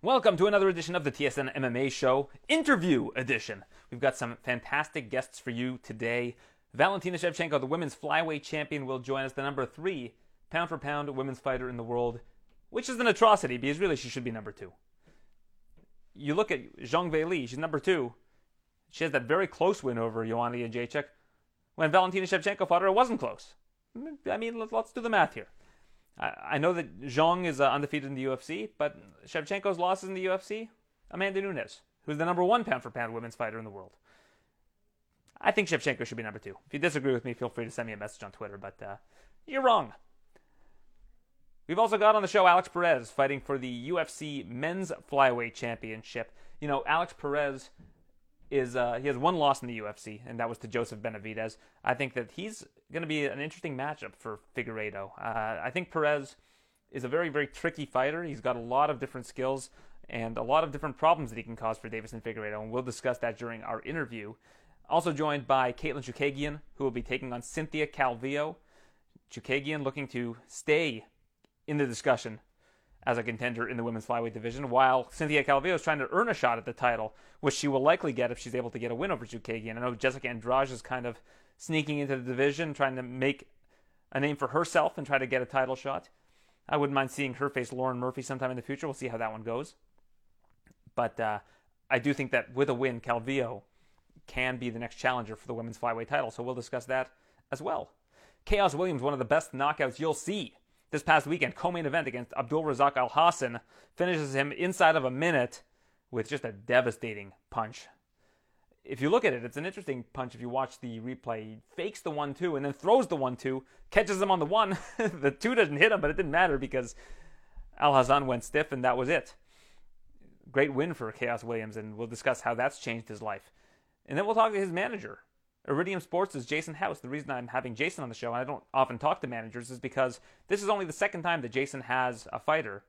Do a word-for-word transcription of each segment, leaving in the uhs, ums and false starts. Welcome to another edition of the T S N M M A Show, interview edition. We've got some fantastic guests for you today. Valentina Shevchenko, the women's flyweight champion, will join us, the number three pound-for-pound women's fighter in the world, which is an atrocity because really she should be number two. You look at Zhang Weili, she's number two. She has that very close win over Joanna Jędrzejczyk. When Valentina Shevchenko fought her, it wasn't close. I mean, let's do the math here. I know that Zhang is undefeated in the U F C, but Shevchenko's losses in the U F C, Amanda Nunes, who's the number one pound-for-pound women's fighter in the world. I think Shevchenko should be number two. If you disagree with me, feel free to send me a message on Twitter, but uh, you're wrong. We've also got on the show Alex Perez fighting for the U F C Men's Flyweight Championship. You know, Alex Perez is uh, he has one loss in the U F C, and that was to Joseph Benavidez. I think that he's going to be an interesting matchup for Figueiredo. Uh, I think Perez is a very, very tricky fighter. He's got a lot of different skills and a lot of different problems that he can cause for Deiveson Figueiredo, and we'll discuss that during our interview. Also joined by Katlyn Chookagian, who will be taking on Cynthia Calvillo. Chookagian looking to stay in the discussion as a contender in the women's flyweight division, while Cynthia Calvillo is trying to earn a shot at the title, which she will likely get if she's able to get a win over Chookagian. I know Jessica Andrade is kind of sneaking into the division, trying to make a name for herself and try to get a title shot. I wouldn't mind seeing her face Lauren Murphy sometime in the future. We'll see how that one goes. But uh, I do think that with a win, Calvillo can be the next challenger for the women's flyweight title, so we'll discuss that as well. Chaos Williams, one of the best knockouts you'll see this past weekend, co-main event against Abdul Razak Alhassan, finishes him inside of a minute with just a devastating punch. If you look at it, it's an interesting punch if you watch the replay. He fakes the one two and then throws the one two, catches him on the one. The two doesn't hit him, but it didn't matter because Alhassan went stiff and that was it. Great win for Chaos Williams, and we'll discuss how that's changed his life. And then we'll talk to his manager. Iridium Sports is Jason House. The reason I'm having Jason on the show, and I don't often talk to managers, is because this is only the second time that Jason has a fighter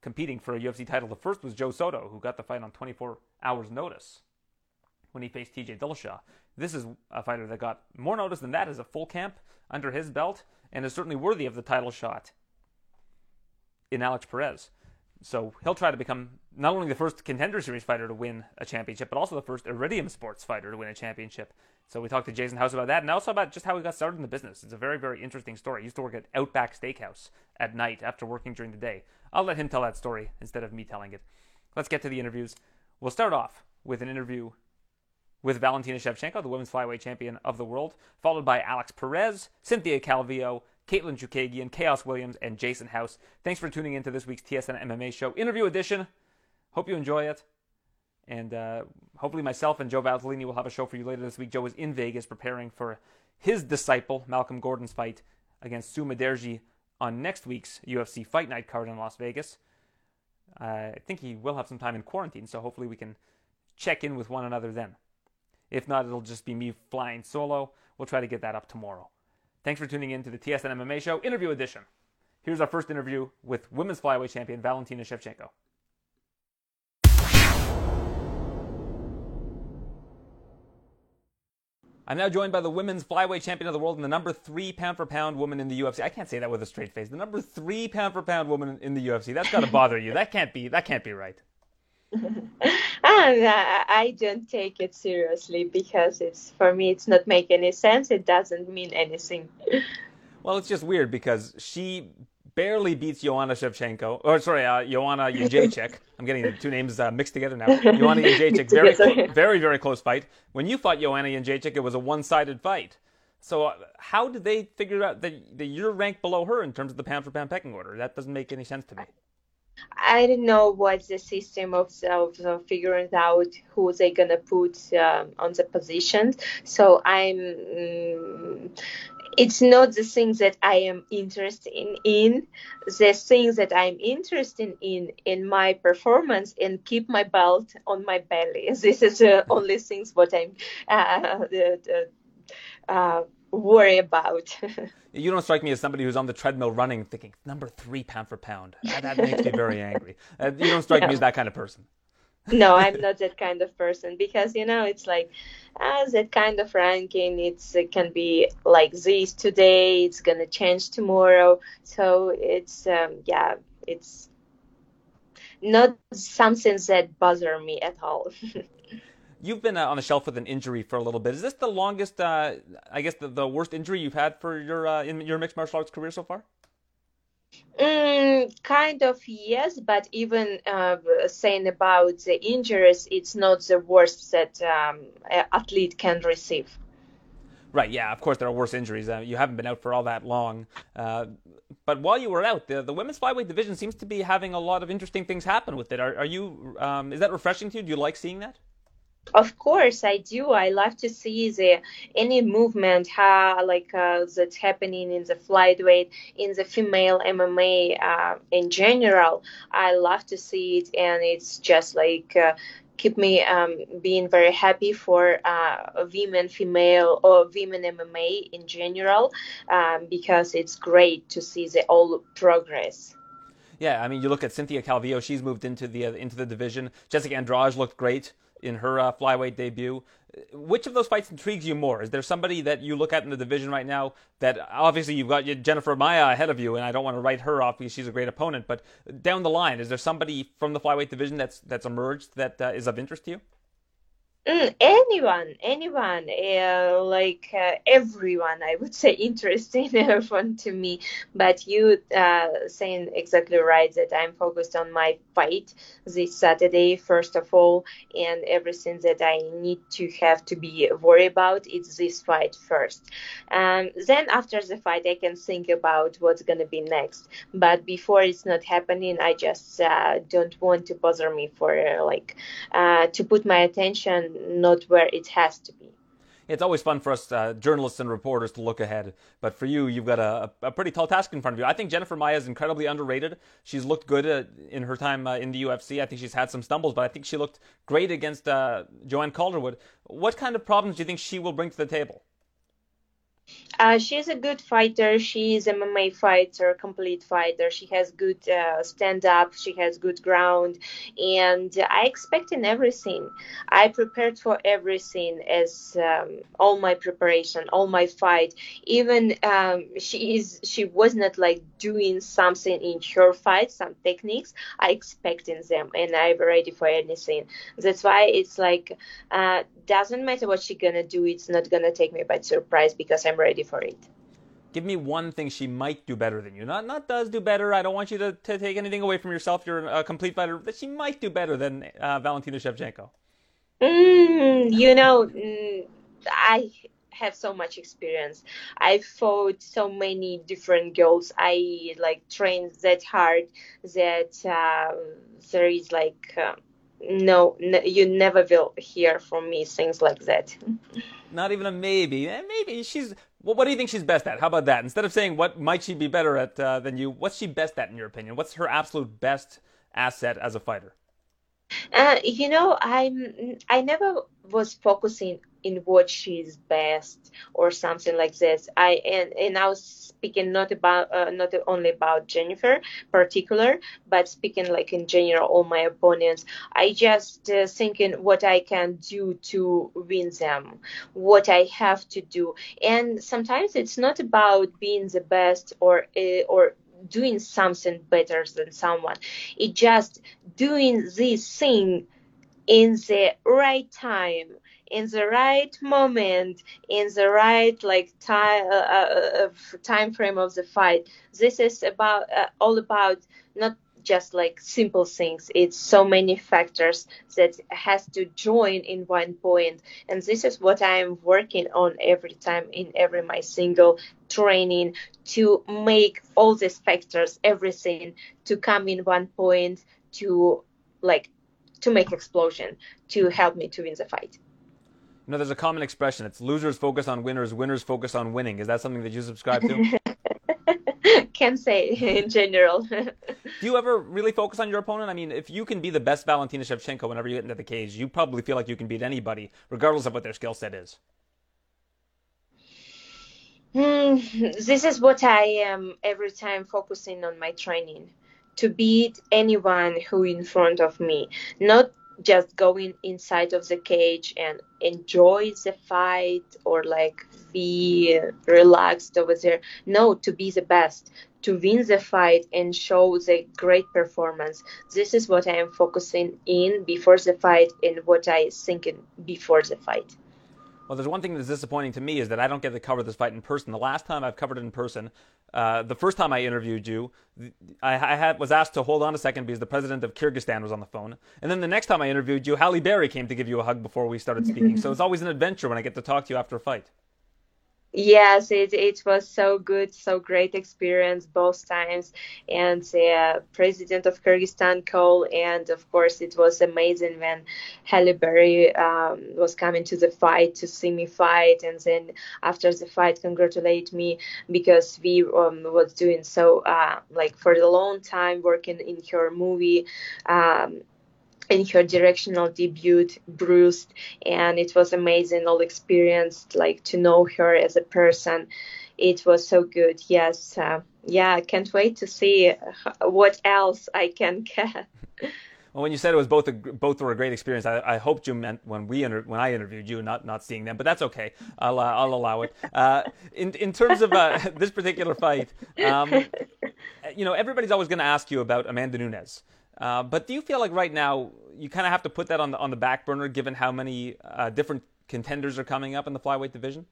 competing for a U F C title. The first was Joe Soto, who got the fight on twenty-four hours notice when he faced T J Dillashaw. This is a fighter that got more notice than that, is a full camp under his belt, and is certainly worthy of the title shot in Alex Perez. So he'll try to become not only the first Contender Series fighter to win a championship, but also the first Iridium Sports fighter to win a championship. So we talked to Jason House about that, and also about just how he got started in the business. It's a very, very interesting story. He used to work at Outback Steakhouse at night after working during the day. I'll let him tell that story instead of me telling it. Let's get to the interviews. We'll start off with an interview with Valentina Shevchenko, the women's flyweight champion of the world, followed by Alex Perez, Cynthia Calvillo, Katlyn Chookagian, Chaos Williams, and Jason House. Thanks for tuning in to this week's T S N M M A Show interview edition. Hope you enjoy it. And uh, hopefully myself and Joe Valtellini will have a show for you later this week. Joe is in Vegas preparing for his disciple, Malcolm Gordon's fight against Sue Maderji on next week's U F C Fight Night card in Las Vegas. Uh, I think he will have some time in quarantine, so hopefully we can check in with one another then. If not, it'll just be me flying solo. We'll try to get that up tomorrow. Thanks for tuning in to the T S N M M A Show interview edition. Here's our first interview with women's flyweight champion Valentina Shevchenko. I'm now joined by the women's flyweight champion of the world and the number three pound-for-pound woman in the U F C. I can't say that with a straight face. The number three pound-for-pound woman in the U F C. That's got to bother you. That can't be. That can't be right. I don't take it seriously because it's for me it's not make any sense. It doesn't mean anything. Well, it's just weird because she barely beats Joanna Shevchenko, or sorry, uh, Joanna Jędrzejczyk. I'm getting the two names uh, mixed together now. Joanna Jędrzejczyk, very, clo- very, very close fight. When you fought Joanna Jędrzejczyk, it was a one-sided fight. So uh, how did they figure out that, that you're ranked below her in terms of the pound-for-pound pecking order? That doesn't make any sense to me. I don't know what's the system of, of uh, figuring out who they're going to put uh, on the positions. So I'm, um, it's not the thing that I am interested in. The thing that I'm interested in, in my performance and keep my belt on my belly. This is the only things what I'm uh, the, the, uh, worry about. You don't strike me as somebody who's on the treadmill running thinking number three pound for pound. That makes me very angry. Uh, you don't strike no. me as that kind of person. No, I'm not that kind of person because, you know, it's like uh, that kind of ranking. It's, it can be like this today. It's going to change tomorrow. So it's, um, yeah, it's not something that bothers me at all. You've been uh, on the shelf with an injury for a little bit. Is this the longest, uh, I guess, the, the worst injury you've had for your uh, in your mixed martial arts career so far? Mm, kind of, yes. But even uh, saying about the injuries, it's not the worst that um, an athlete can receive. Right, yeah, of course there are worse injuries. Uh, you haven't been out for all that long. Uh, but while you were out, the, the women's flyweight division seems to be having a lot of interesting things happen with it. Are, are you? Um, is that refreshing to you? Do you like seeing that? Of course, I do. I love to see the any movement how, like uh, that's happening in the flyweight, in the female M M A uh, in general. I love to see it, and it's just like uh, keep me um, being very happy for uh, women, female, or women M M A in general, um, because it's great to see the all progress. Yeah, I mean, you look at Cynthia Calvillo; she's moved into the uh, into the division. Jessica Andrade looked great in her uh, flyweight debut. Which of those fights intrigues you more? Is there somebody that you look at in the division right now that obviously you've got Jennifer Maia ahead of you, and I don't want to write her off because she's a great opponent, but down the line, is there somebody from the flyweight division that's that's emerged that uh, is of interest to you? Mm, anyone, anyone, uh, like uh, everyone, I would say interesting fun to me. But you uh, saying exactly right that I'm focused on my fight this Saturday, first of all, and everything that I need to have to be worried about is this fight first. Um, then after the fight, I can think about what's going to be next. But before it's not happening, I just uh, don't want to bother me for uh, like uh, to put my attention not where it has to be. It's always fun for us uh, journalists and reporters to look ahead, but for you, you've got a, a pretty tall task in front of you. I think Jennifer Maia is incredibly underrated. She's looked good uh, in her time uh, in the U F C. I think she's had some stumbles, but I think she looked great against uh, Joanne Calderwood. What kind of problems do you think she will bring to the table? Uh, she's a good fighter. She is an M M A fighter, complete fighter. She has good uh, stand-up. She has good ground. And I expect in everything. I prepared for everything as um, all my preparation, all my fight. Even um, she is, she was not like doing something in her fight, some techniques. I expect in them, and I'm ready for anything. That's why it's like, uh, doesn't matter what she's going to do. It's not going to take me by surprise because I'm ready for it. Give me one thing she might do better than you. Not not does do better. I don't want you to, to take anything away from yourself. You're a complete fighter. That she might do better than uh, Valentina Shevchenko. Mm, you know, mm, I have so much experience. I fought so many different girls. I like trained that hard that uh, there is like... Uh, No, no, you never will hear from me things like that. Not even a maybe. Maybe she's... Well, what do you think she's best at? How about that? Instead of saying what might she be better at uh, than you, what's she best at in your opinion? What's her absolute best asset as a fighter? Uh, you know, I'm, I never was focusing in what she's best or something like this. I and, and I was speaking not about uh, not only about Jennifer particular, but speaking like in general all my opponents. I just uh, thinking what I can do to win them, what I have to do. And sometimes it's not about being the best or uh, or doing something better than someone. It's just doing this thing in the right time, in the right moment, in the right like time uh, uh, time frame of the fight. This is about uh, all about not just like simple things. It's so many factors that has to join in one point. And this is what I'm working on every time in every my single training to make all these factors, everything to come in one point to like to make explosion, to help me to win the fight. You know, there's a common expression. It's losers focus on winners, winners focus on winning. Is that something that you subscribe to? Can say in general. Do you ever really focus on your opponent? I mean, if you can be the best Valentina Shevchenko whenever you get into the cage, you probably feel like you can beat anybody, regardless of what their skill set is. Mm, this is what I am every time focusing on my training, to beat anyone who in front of me, not just going inside of the cage and enjoy the fight or like be relaxed over there. No, to be the best, to win the fight and show the great performance. This is what I am focusing in before the fight and what I think in before the fight. Well, there's one thing that's disappointing to me is that I don't get to cover this fight in person. The last time I've covered it in person, uh, the first time I interviewed you, I, I had, was asked to hold on a second because the president of Kyrgyzstan was on the phone. And then the next time I interviewed you, Halle Berry came to give you a hug before we started speaking. So it's always an adventure when I get to talk to you after a fight. Yes, it it was so good, so great experience both times. And the uh, president of Kyrgyzstan called, and of course it was amazing when Halle Berry um, was coming to the fight to see me fight, and then after the fight congratulate me because we um, was doing so uh, like for a long time working in her movie. Um, in her directional debut, Bruised, and it was amazing, all experienced, like, to know her as a person. It was so good, yes. Uh, yeah, I can't wait to see what else I can get. Well, when you said it was both a, both were a great experience, I, I hoped you meant when we inter- when I interviewed you, not not seeing them, but that's okay. I'll uh, I'll allow it. Uh, in in terms of uh, this particular fight, um, you know, everybody's always going to ask you about Amanda Nunes. Uh, but do you feel like right now you kind of have to put that on the on the back burner, given how many uh, different contenders are coming up in the flyweight division?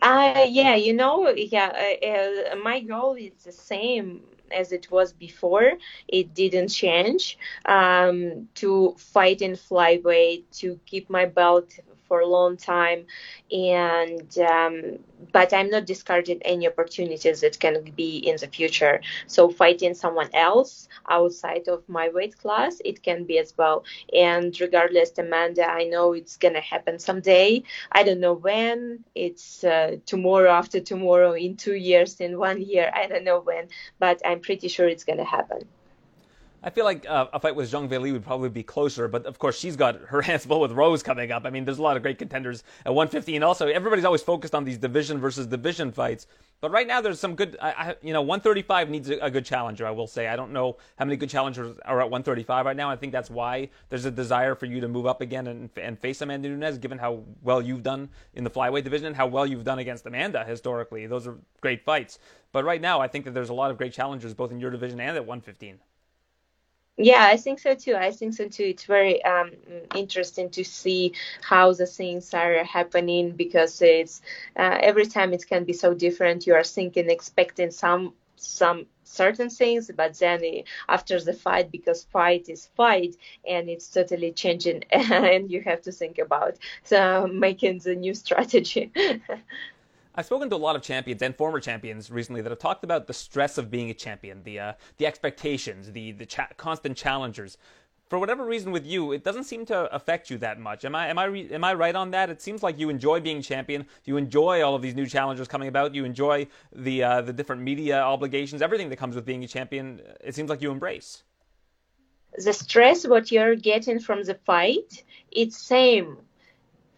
Uh, yeah, you know, yeah, uh, uh, my goal is the same as it was before. It didn't change, um, to fight in flyweight, to keep my belt for a long time, and um, but I'm not discarding any opportunities that can be in the future. So fighting someone else outside of my weight class, it can be as well. And regardless, Amanda, I know it's gonna happen someday. I don't know when. It's uh, tomorrow, after tomorrow, in two years, in one year. I don't know when, but I'm pretty sure it's gonna happen. I feel like uh, a fight with Zhang Weili would probably be closer, but of course she's got her hands full with Rose coming up. I mean, there's a lot of great contenders at one fifteen. And also, everybody's always focused on these division versus division fights. But right now, there's some good, I, I, you know, one thirty-five needs a, a good challenger, I will say. I don't know how many good challengers are at one thirty-five right now. I think that's why there's a desire for you to move up again and, and face Amanda Nunes, given how well you've done in the flyweight division and how well you've done against Amanda historically. Those are great fights. But right now, I think that there's a lot of great challengers, both in your division and at one fifteen. Yeah, I think so too. I think so too. It's very um, interesting to see how the things are happening, because it's uh, every time it can be so different. You are thinking, expecting some some certain things, but then after the fight, because fight is fight, and it's totally changing, and you have to think about so making the new strategy. I've spoken to a lot of champions and former champions recently that have talked about the stress of being a champion, the uh, the expectations, the the cha- constant challengers. For whatever reason, with you, it doesn't seem to affect you that much. Am I am I re- am I right on that? It seems like you enjoy being champion. You enjoy all of these new challengers coming about. You enjoy the uh, the different media obligations, everything that comes with being a champion. It seems like you embrace. The stress what you're getting from the fight, it's same.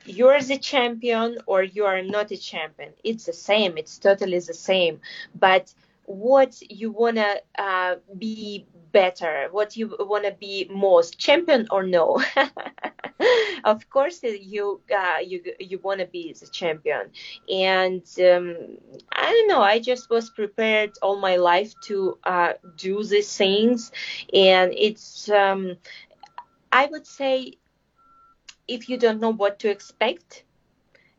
You're the champion or you are not a champion. It's the same. It's totally the same. But what you want to uh, be better, what you want to be most, champion or no? Of course, you uh, you you want to be the champion. And um, I don't know, I just was prepared all my life to uh, do these things. And it's, um, I would say, if you don't know what to expect,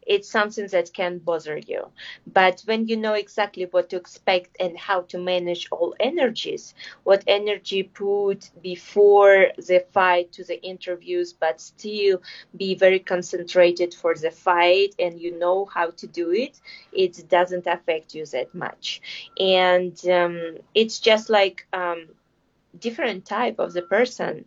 it's something that can bother you. But when you know exactly what to expect and how to manage all energies, what energy put before the fight to the interviews, but still be very concentrated for the fight, and you know how to do it, it doesn't affect you that much. And um, it's just like um, different type of the person.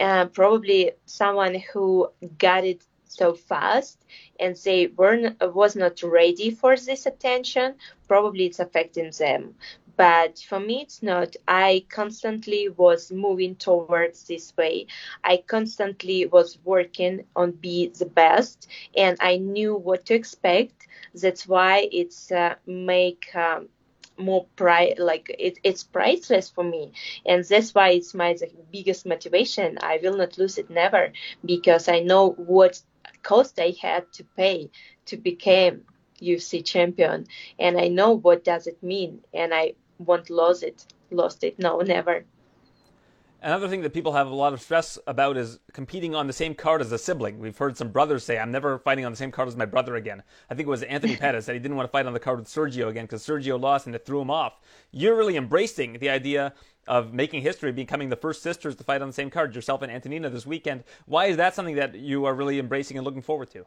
Uh, probably someone who got it so fast and they weren't was not ready for this attention, probably it's affecting them. But for me, it's not. I constantly was moving towards this way. I constantly was working on be the best, and I knew what to expect. That's why it's uh, make um, more pri- like it, it's priceless for me, and that's why it's my the biggest motivation. I will not lose it, never, because I know what cost I had to pay to become U F C champion, and I know what does it mean, and I won't lose it. Lost it? No, never. Another thing that people have a lot of stress about is competing on the same card as a sibling. We've heard some brothers say, I'm never fighting on the same card as my brother again. I think it was Anthony Pettis that he didn't want to fight on the card with Sergio again because Sergio lost and it threw him off. You're really embracing the idea of making history, becoming the first sisters to fight on the same card, yourself and Antonina this weekend. Why is that something that you are really embracing and looking forward to?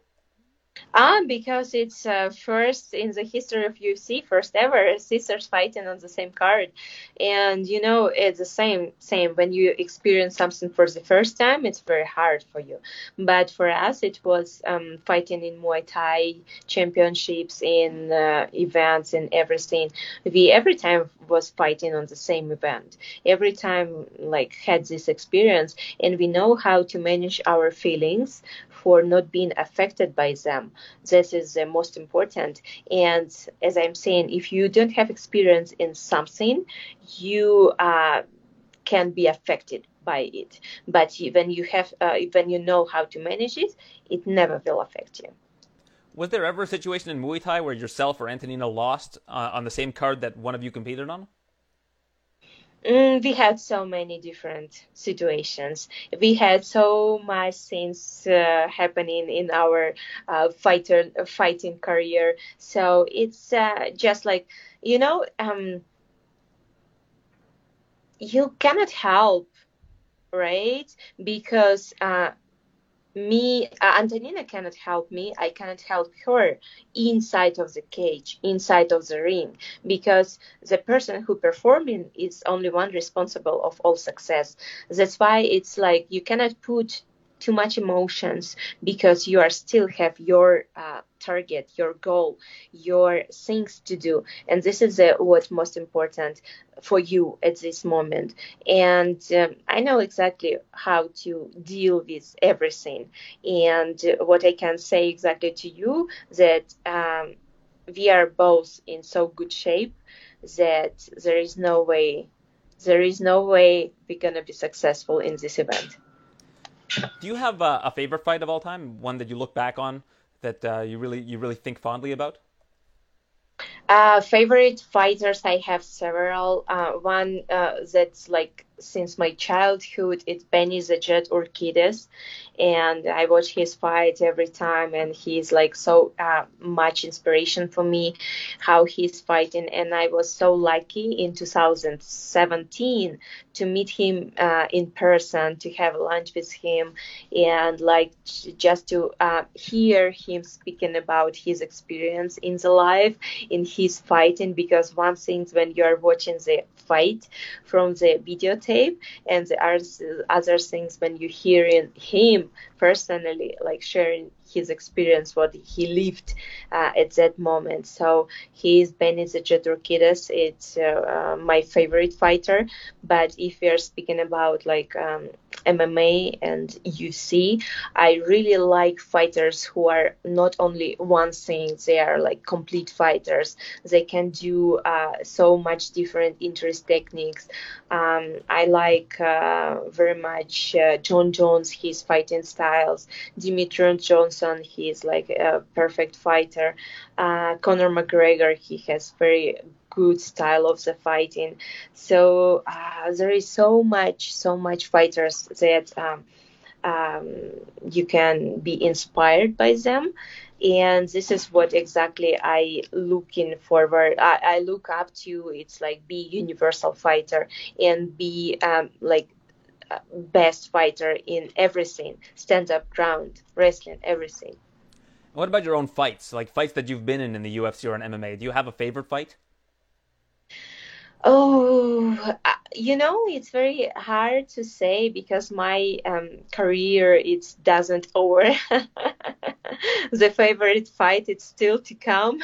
Ah, because it's uh, first in the history of U F C, first ever sisters fighting on the same card, and you know it's the same. Same when you experience something for the first time, it's very hard for you. But for us, it was um, fighting in Muay Thai championships, in uh, events, and everything. We every time was fighting on the same event. Every time, like had this experience, and we know how to manage our feelings for not being affected by them. This is the most important. And as I'm saying, if you don't have experience in something, you uh, can be affected by it. But when you have, uh, when you know how to manage it, it never will affect you. Was there ever a situation in Muay Thai where yourself or Antonina lost uh, on the same card that one of you competed on? Mm, we had so many different situations. We had so much things uh, happening in our uh, fighter uh, fighting career. So it's uh, just like, you know, um, you cannot help, right? Because uh, me, uh, Antonina cannot help me. I cannot help her inside of the cage, inside of the ring, because the person who performing is only one responsible of all success. That's why it's like you cannot put too much emotions, because you are still have your uh, target, your goal, your things to do. And this is uh, what's most important for you at this moment. And um, I know exactly how to deal with everything. And uh, what I can say exactly to you, that um, we are both in so good shape that there is no way, there is no way we're going to be successful in this event. Do you have a, a favorite fight of all time? One that you look back on that uh, you really you really think fondly about? Uh, favorite fighters, I have several. Uh, one uh, that's like since my childhood, it's Benny the Jet Urquidez, and I watch his fight every time, and he's like so uh, much inspiration for me, how he's fighting. And I was so lucky in two thousand seventeen to meet him uh, in person, to have lunch with him, and like just to uh, hear him speaking about his experience in the life, in his fighting. Because one thing when you are watching the fight from the video tape, and there are other things when you hearing him personally, like sharing his experience, what he lived uh, at that moment. So he is Benny the Jet Urquidez. It's uh, uh, my favorite fighter. But if we are speaking about like um, M M A and U F C, I really like fighters who are not only one thing. They are like complete fighters. They can do uh, so much different interest techniques. Um, I like uh, very much uh, John Jones, his fighting styles. Demetrious Johnson, he is like a perfect fighter. Uh, Conor McGregor, he has very good style of the fighting. So uh, there is so much, so much fighters that um, um, you can be inspired by them. And this is what exactly I looking forward. I, I look up to. It's like be universal fighter and be um, like best fighter in everything, stand-up, ground, wrestling, everything. What about your own fights? Like fights that you've been in in the U F C or in M M A? Do you have a favorite fight? Oh, you know, it's very hard to say because my um, career, it doesn't over. The favorite fight, it's still to come.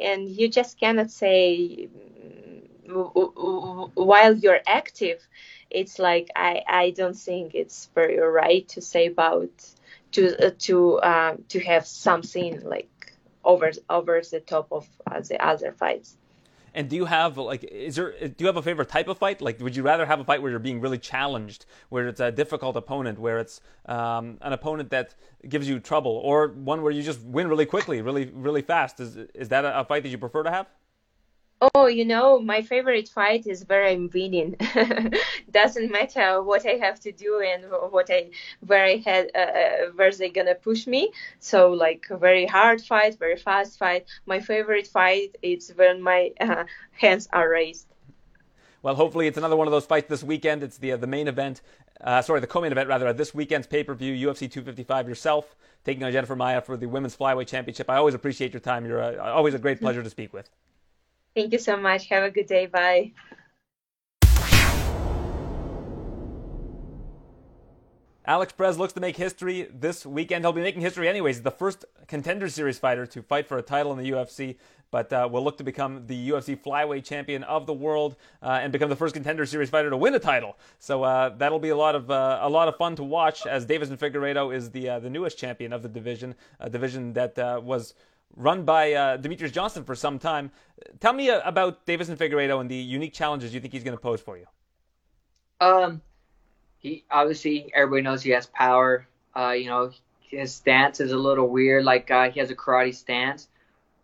And you just cannot say while you're active. It's like I, I don't think it's very right to say about to uh, to uh, to have something like over over the top of uh, the other fights. And do you have like is there do you have a favorite type of fight? Like, would you rather have a fight where you're being really challenged, where it's a difficult opponent, where it's um, an opponent that gives you trouble, or one where you just win really quickly, really really fast? Is is that a fight that you prefer to have? Oh, you know, my favorite fight is where I'm winning. Doesn't matter what I have to do and what I where I had uh, where they're gonna push me. So like a very hard fight, very fast fight. My favorite fight is when my uh, hands are raised. Well, hopefully it's another one of those fights this weekend. It's the uh, the main event, uh, sorry, the co-main event rather. This weekend's pay-per-view, U F C two fifty-five. Yourself taking on Jennifer Maia for the women's flyweight championship. I always appreciate your time. You're uh, always a great pleasure to speak with. Thank you so much. Have a good day. Bye. Alex Perez looks to make history this weekend. He'll be making history anyways. The first Contender Series fighter to fight for a title in the U F C, but uh, will look to become the U F C flyweight champion of the world uh, and become the first Contender Series fighter to win a title. So uh, that'll be a lot of uh, a lot of fun to watch, as Deiveson Figueiredo is the uh, the newest champion of the division, a division that uh, was run by uh, Demetrious Johnson for some time. Tell me uh, about Deiveson Figueiredo and the unique challenges you think he's going to pose for you. Um, he obviously, everybody knows he has power. Uh, you know, his stance is a little weird. Like uh, he has a karate stance,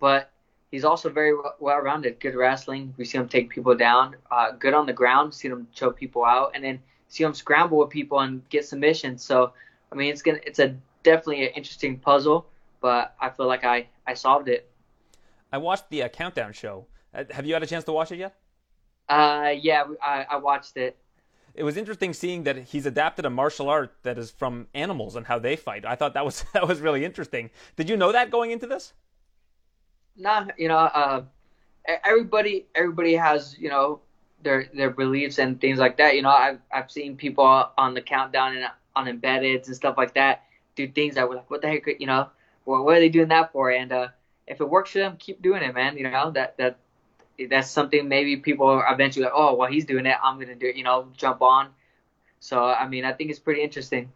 but he's also very well-rounded. Good wrestling. We see him take people down. Uh, good on the ground. See him choke people out, and then see him scramble with people and get submissions. So, I mean, it's gonna, it's a definitely an interesting puzzle. But I feel like I, I solved it. I watched the uh, Countdown show. Uh, have you had a chance to watch it yet? Uh, yeah, I, I watched it. It was interesting seeing that he's adapted a martial art that is from animals and how they fight. I thought that was that was really interesting. Did you know that going into this? Nah, you know, uh, everybody everybody has, you know, their their beliefs and things like that. You know, I've I've seen people on the Countdown and on Embedded and stuff like that do things that were like, what the heck, you know? Well, what are they doing that for? And uh, if it works for them, keep doing it, man. You know, that that that's something maybe people are eventually like, oh, well, he's doing it, I'm going to do it, you know, jump on. So, I mean, I think it's pretty interesting.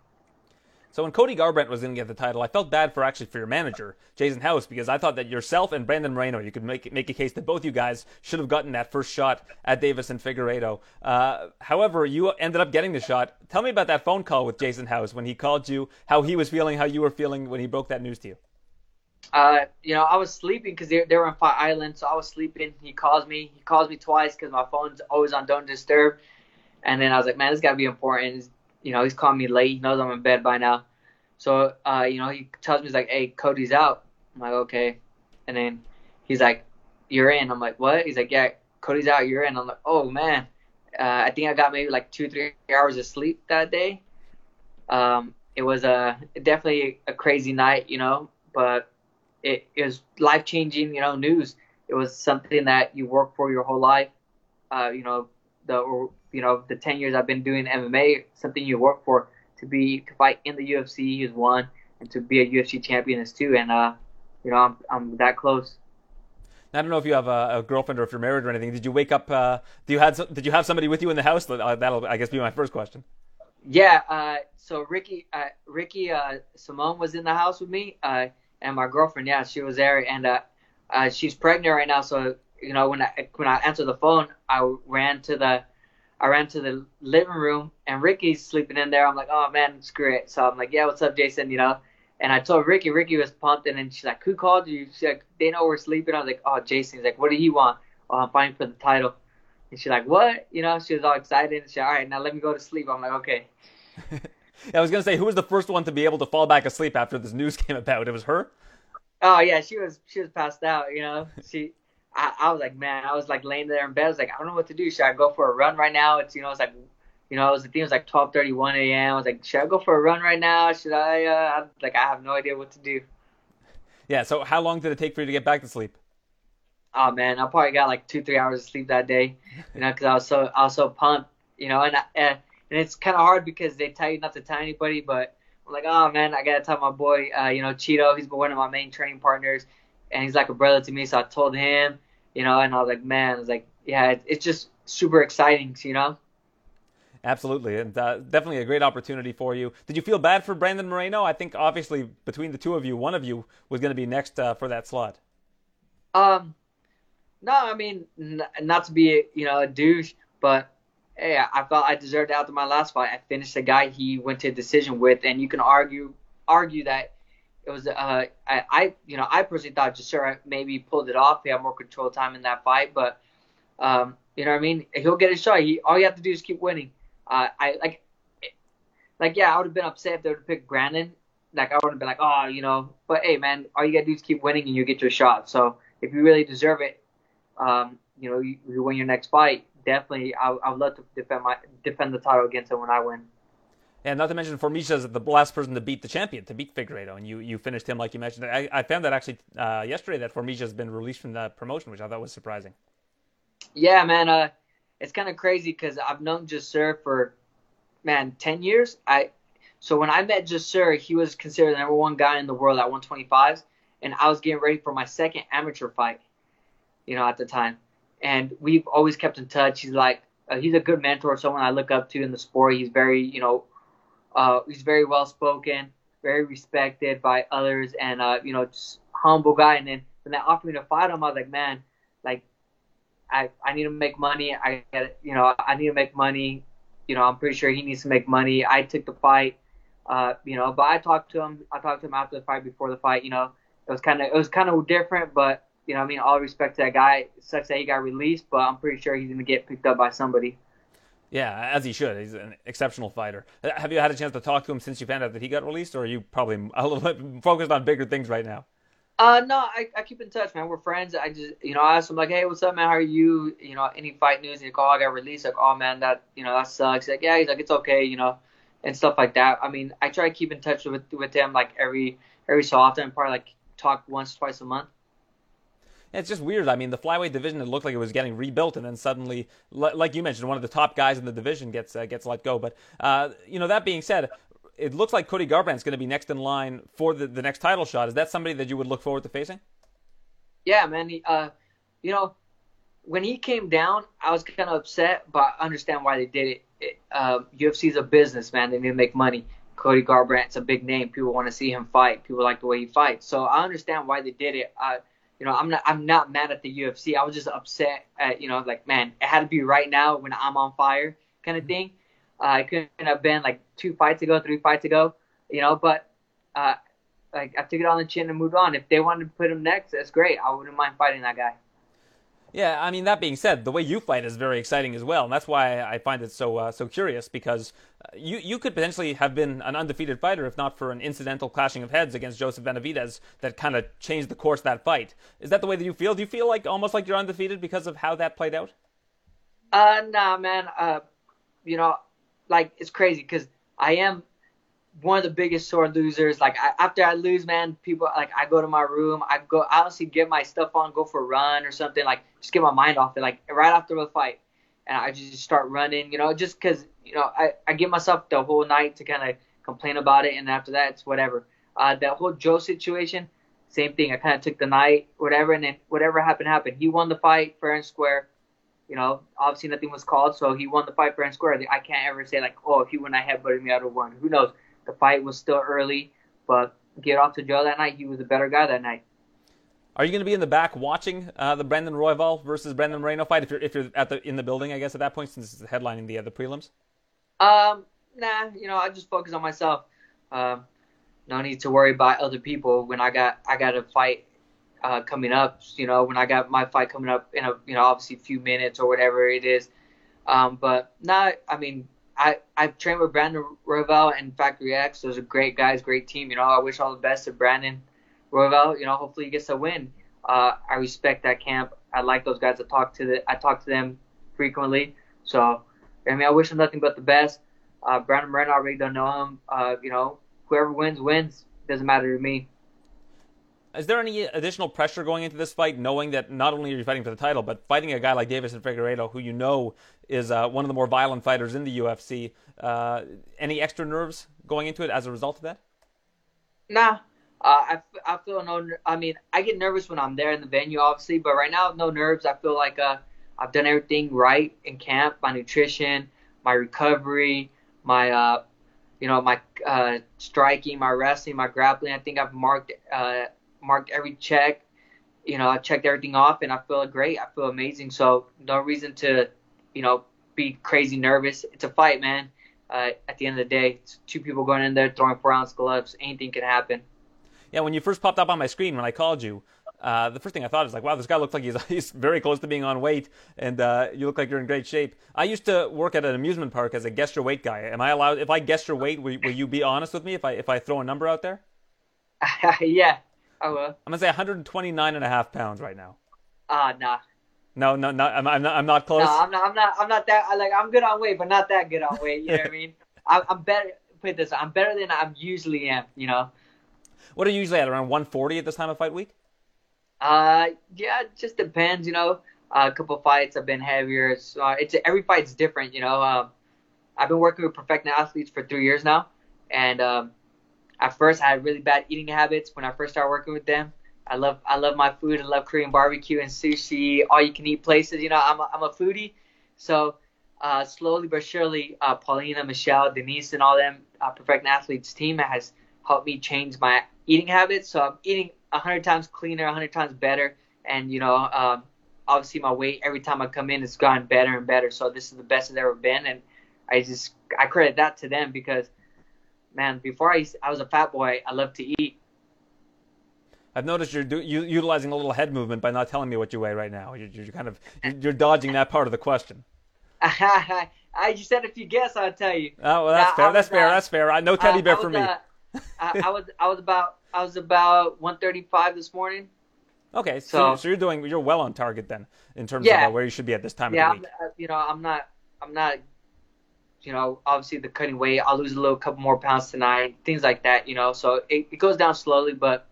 So when Cody Garbrandt was going to get the title, I felt bad for actually for your manager, Jason House, because I thought that yourself and Brandon Moreno, you could make make a case that both you guys should have gotten that first shot at Deiveson Figueiredo. Uh, however, you ended up getting the shot. Tell me about that phone call with Jason House when he called you, how he was feeling, how you were feeling when he broke that news to you. Uh, you know, I was sleeping because they, they were on Fight Island, so I was sleeping. He calls me. He calls me twice because my phone's always on Don't Disturb. And then I was like, man, this got to be important. It's, you know, he's calling me late. He knows I'm in bed by now. So, uh, you know, he tells me, he's like, hey, Cody's out. I'm like, okay. And then he's like, you're in. I'm like, what? He's like, yeah, Cody's out. You're in. I'm like, oh, man. Uh, I think I got maybe like two, three hours of sleep that day. Um, it was a, definitely a crazy night, you know, but it, it was life-changing, you know, news. It was something that you work for your whole life, uh, you know, the or, you know, the ten years I've been doing M M A, something you work for, to be to fight in the U F C is one, and to be a U F C champion is two. And, uh, you know, I'm I'm that close. Now, I don't know if you have a, a girlfriend or if you're married or anything. Did you wake up, uh, do you had, did you have somebody with you in the house? That'll, I guess, be my first question. Yeah, uh, so Ricky uh, Ricky uh, Simone was in the house with me, uh, and my girlfriend, yeah, she was there. And uh, uh, she's pregnant right now, so, you know, when I, when I answered the phone, I ran to the... I ran to the living room, and Ricky's sleeping in there. I'm like, oh, man, screw it. So I'm like, yeah, what's up, Jason, you know? And I told Ricky. Ricky was pumped, and then she's like, who called you? She's like, they know we're sleeping. I was like, oh, Jason. He's like, what do you want? Oh, I'm fighting for the title. And she's like, what? You know, she was all excited. She's like, all right, now let me go to sleep. I'm like, okay. I was going to say, who was the first one to be able to fall back asleep after this news came about? It was her? Oh, yeah, she was she was passed out, you know? She... I, I was like, man, I was like laying there in bed. I was like, I don't know what to do. Should I go for a run right now? It's, you know, it's like, you know, it was, I think it was like twelve thirty, one a.m. I was like, should I go for a run right now? Should I, uh, I, like, I have no idea what to do. Yeah. So how long did it take for you to get back to sleep? Oh man, I probably got like two, three hours of sleep that day, you know, cause I was so, I was so pumped, you know, and I, and it's kind of hard because they tell you not to tell anybody, but I'm like, oh man, I got to tell my boy, uh, you know, Cheeto, he's been one of my main training partners and he's like a brother to me. So I told him, you know, and I was like, man, I was like, yeah, it, it's just super exciting, you know? Absolutely, and uh, definitely a great opportunity for you. Did you feel bad for Brandon Moreno? I think obviously between the two of you, one of you was going to be next uh, for that slot. Um, No, I mean, n- not to be, you know, a douche, but hey, I, I felt I deserved it after my last fight. I finished the guy he went to a decision with, and you can argue argue that it was, uh, I, I you know, I personally thought Jussier maybe pulled it off. He had more control time in that fight, but, um, you know what I mean? He'll get his shot. He, all you have to do is keep winning. Uh, I like, like, yeah, I would have been upset if they would have picked Brandon. Like, I would have been like, oh, you know, but hey, man, all you got to do is keep winning and you get your shot. So if you really deserve it, um, you know, you, you win your next fight. Definitely, I, I would love to defend my defend the title against him when I win. And not to mention, Formiga is the last person to beat the champion, to beat Figueiredo, and you, you finished him like you mentioned. I, I found that actually uh, yesterday that Formiga has been released from the promotion, which I thought was surprising. Yeah, man, uh, it's kind of crazy because I've known Jussier for, man, ten years. I so when I met Jussier, he was considered the number one guy in the world at one twenty-five, and I was getting ready for my second amateur fight, you know, at the time. And we've always kept in touch. He's like, uh, he's a good mentor, someone I look up to in the sport. He's very, you know, Uh, he's very well-spoken, very respected by others, and, uh, you know, just humble guy. And then when they offered me to fight him, I was like, man, like, I I need to make money. I gotta, you know, I need to make money. You know, I'm pretty sure he needs to make money. I took the fight, uh, you know, but I talked to him. I talked to him after the fight, before the fight, you know. It was kind of it was kind of different, but, you know, I mean, all respect to that guy. It sucks that he got released, but I'm pretty sure he's going to get picked up by somebody. Yeah, as he should. He's an exceptional fighter. Have you had a chance to talk to him since you found out that he got released, or are you probably a little bit focused on bigger things right now? Uh, no, I, I keep in touch, man. We're friends. I just, you know, I asked him, like, hey, what's up, man? How are you? You know, any fight news? And he's like, oh, I got released. Like, oh, man, that, you know, that sucks. He's like, yeah, he's like, it's okay, you know, and stuff like that. I mean, I try to keep in touch with with him, like, every, every so often. Probably, like, talk once, twice a month. It's just weird. I mean, the flyweight division, it looked like it was getting rebuilt, and then suddenly, like you mentioned, one of the top guys in the division gets uh, gets let go. But, uh, you know, that being said, it looks like Cody Garbrandt's going to be next in line for the, the next title shot. Is that somebody that you would look forward to facing? Yeah, man. He, uh, you know, when he came down, I was kind of upset, but I understand why they did it. it uh, U F C's a business, man. They need to make money. Cody Garbrandt's a big name. People want to see him fight. People like the way he fights. So I understand why they did it. I, You know, I'm not I'm not mad at the U F C. I was just upset at, you know, like, man, it had to be right now when I'm on fire kind of thing. Uh, it couldn't have been, like, two fights ago, three fights ago, you know. But, uh, like, I took it on the chin and moved on. If they wanted to put him next, that's great. I wouldn't mind fighting that guy. Yeah, I mean, that being said, the way you fight is very exciting as well, and that's why I find it so uh, so curious, because you you could potentially have been an undefeated fighter if not for an incidental clashing of heads against Joseph Benavidez that kind of changed the course of that fight. Is that the way that you feel? Do you feel like almost like you're undefeated because of how that played out? Uh, nah, man. Uh, you know, like, it's crazy, because I am one of the biggest sore losers. Like, I, after I lose, man, people, like, I go to my room. I go, I honestly get my stuff on, go for a run or something. Like, just get my mind off it. Like, right after the fight, and I just start running. You know, just because, you know, I, I give myself the whole night to kind of complain about it, and after that, it's whatever. Uh, that whole Joe situation, same thing. I kind of took the night, whatever, and then whatever happened happened. He won the fight fair and square. You know, obviously nothing was called, so he won the fight fair and square. I can't ever say, like, oh, if he went ahead, but me, I would have won. Who knows? The fight was still early, but get off to Joe that night. He was a better guy that night. Are you going to be in the back watching uh, the Brandon Royval versus Brandon Moreno fight if you're if you're at the in the building? I guess at that point, since it's headlining the uh, the prelims. Um, nah, you know, I just focus on myself. Um, no need to worry about other people when I got I got a fight uh, coming up. You know, when I got my fight coming up in a you know obviously a few minutes or whatever it is. Um, but nah, I mean. I, I've trained with Brandon Royval and Factory X. Those are great guys, great team. You know, I wish all the best to Brandon Royval. You know, hopefully he gets a win. Uh, I respect that camp. I like those guys. I talk to the, I talk to them frequently. So, I mean, I wish him nothing but the best. Uh, Brandon Moreno, I already don't know him. Uh, you know, whoever wins, wins. Doesn't matter to me. Is there any additional pressure going into this fight, knowing that not only are you fighting for the title, but fighting a guy like Deiveson Figueiredo, who you know is uh, one of the more violent fighters in the U F C? Uh, any extra nerves going into it as a result of that? Nah. Uh, I, I feel no – I mean, I get nervous when I'm there in the venue, obviously, but right now, no nerves. I feel like uh, I've done everything right in camp, my nutrition, my recovery, my uh, you know, my uh, striking, my wrestling, my grappling. I think I've marked uh, – marked every check, you know, I checked everything off and I feel great. I feel amazing. So no reason to, you know, be crazy nervous. It's a fight, man. Uh, at the end of the day, it's two people going in there throwing four ounce gloves. Anything can happen. Yeah, when you first popped up on my screen when I called you, uh, the first thing I thought is like, wow, this guy looks like he's he's very close to being on weight, and uh, you look like you're in great shape. I used to work at an amusement park as a guess your weight guy. Am I allowed? If I guess your weight, will, will you be honest with me if I if I throw a number out there? Yeah, I will. I'm gonna say one hundred twenty-nine and a half pounds right now. Ah, uh, nah. No, no, no. I'm, I'm not. I'm not close. No, I'm not. I'm not. I'm not that. Like, I'm good on weight, but not that good on weight. You know what I mean? I, I'm better. Put it this way, I'm better than I usually am. You know. What are you usually at, around one forty at this time of fight week? Uh, yeah, it just depends, you know. Uh, a couple fights I've been heavier. So uh, it's every fight's different, you know. Um, I've been working with Perfecting Athletes for three years now, and um, at first I had really bad eating habits when I first started working with them. I love I love my food. I love Korean barbecue and sushi, all you can eat places. You know, I'm a, I'm a foodie, so uh, slowly but surely, uh, Paulina, Michelle, Denise, and all them uh, Perfecting Athletes team has helped me change my eating habits, so I'm eating one hundred times cleaner, one hundred times better, and, you know, um, obviously my weight every time I come in has gotten better and better, so this is the best it's ever been, and I just, I credit that to them because, man, before I, I was a fat boy, I loved to eat. I've noticed you're do, you, utilizing a little head movement by not telling me what you weigh right now. You're, you're kind of, you're dodging that part of the question. I just said if you guess, I'll tell you. Oh, well, that's now, fair, was, that's fair, uh, that's fair. No teddy bear uh, was, for me. Uh, I, I was I was about I was about one thirty-five this morning. Okay, so, so you're doing you're well on target then in terms yeah, of where you should be at this time yeah, of the week. Yeah, you know I'm not I'm not you know obviously the cutting weight. I'll lose a little couple more pounds tonight, things like that. You know, so it, it goes down slowly, but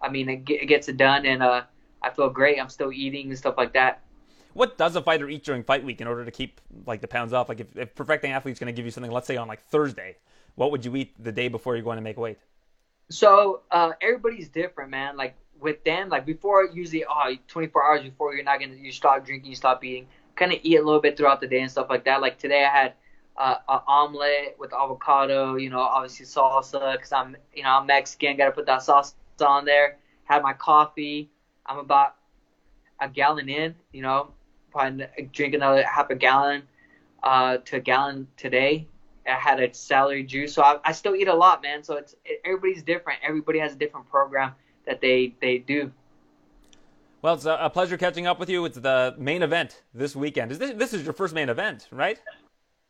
I mean it, it gets it done, and uh, I feel great. I'm still eating and stuff like that. What does a fighter eat during fight week in order to keep like the pounds off? Like if, if Perfecting Athlete's going to give you something, let's say on like Thursday. What would you eat the day before you're going to make weight? So uh, everybody's different, man. Like with them, like before, usually oh, twenty-four hours before you're not gonna you stop drinking, you stop eating. Kind of eat a little bit throughout the day and stuff like that. Like today, I had uh, an omelet with avocado, you know, obviously salsa because I'm you know I'm Mexican, gotta put that salsa on there. Had my coffee. I'm about a gallon in, you know, probably drink another half a gallon uh, to a gallon today. I had a celery juice, so I, I still eat a lot, man. So it's it, everybody's different. Everybody has a different program that they, they do. Well, it's a, a pleasure catching up with you. It's the main event this weekend. Is this this is your first main event, right?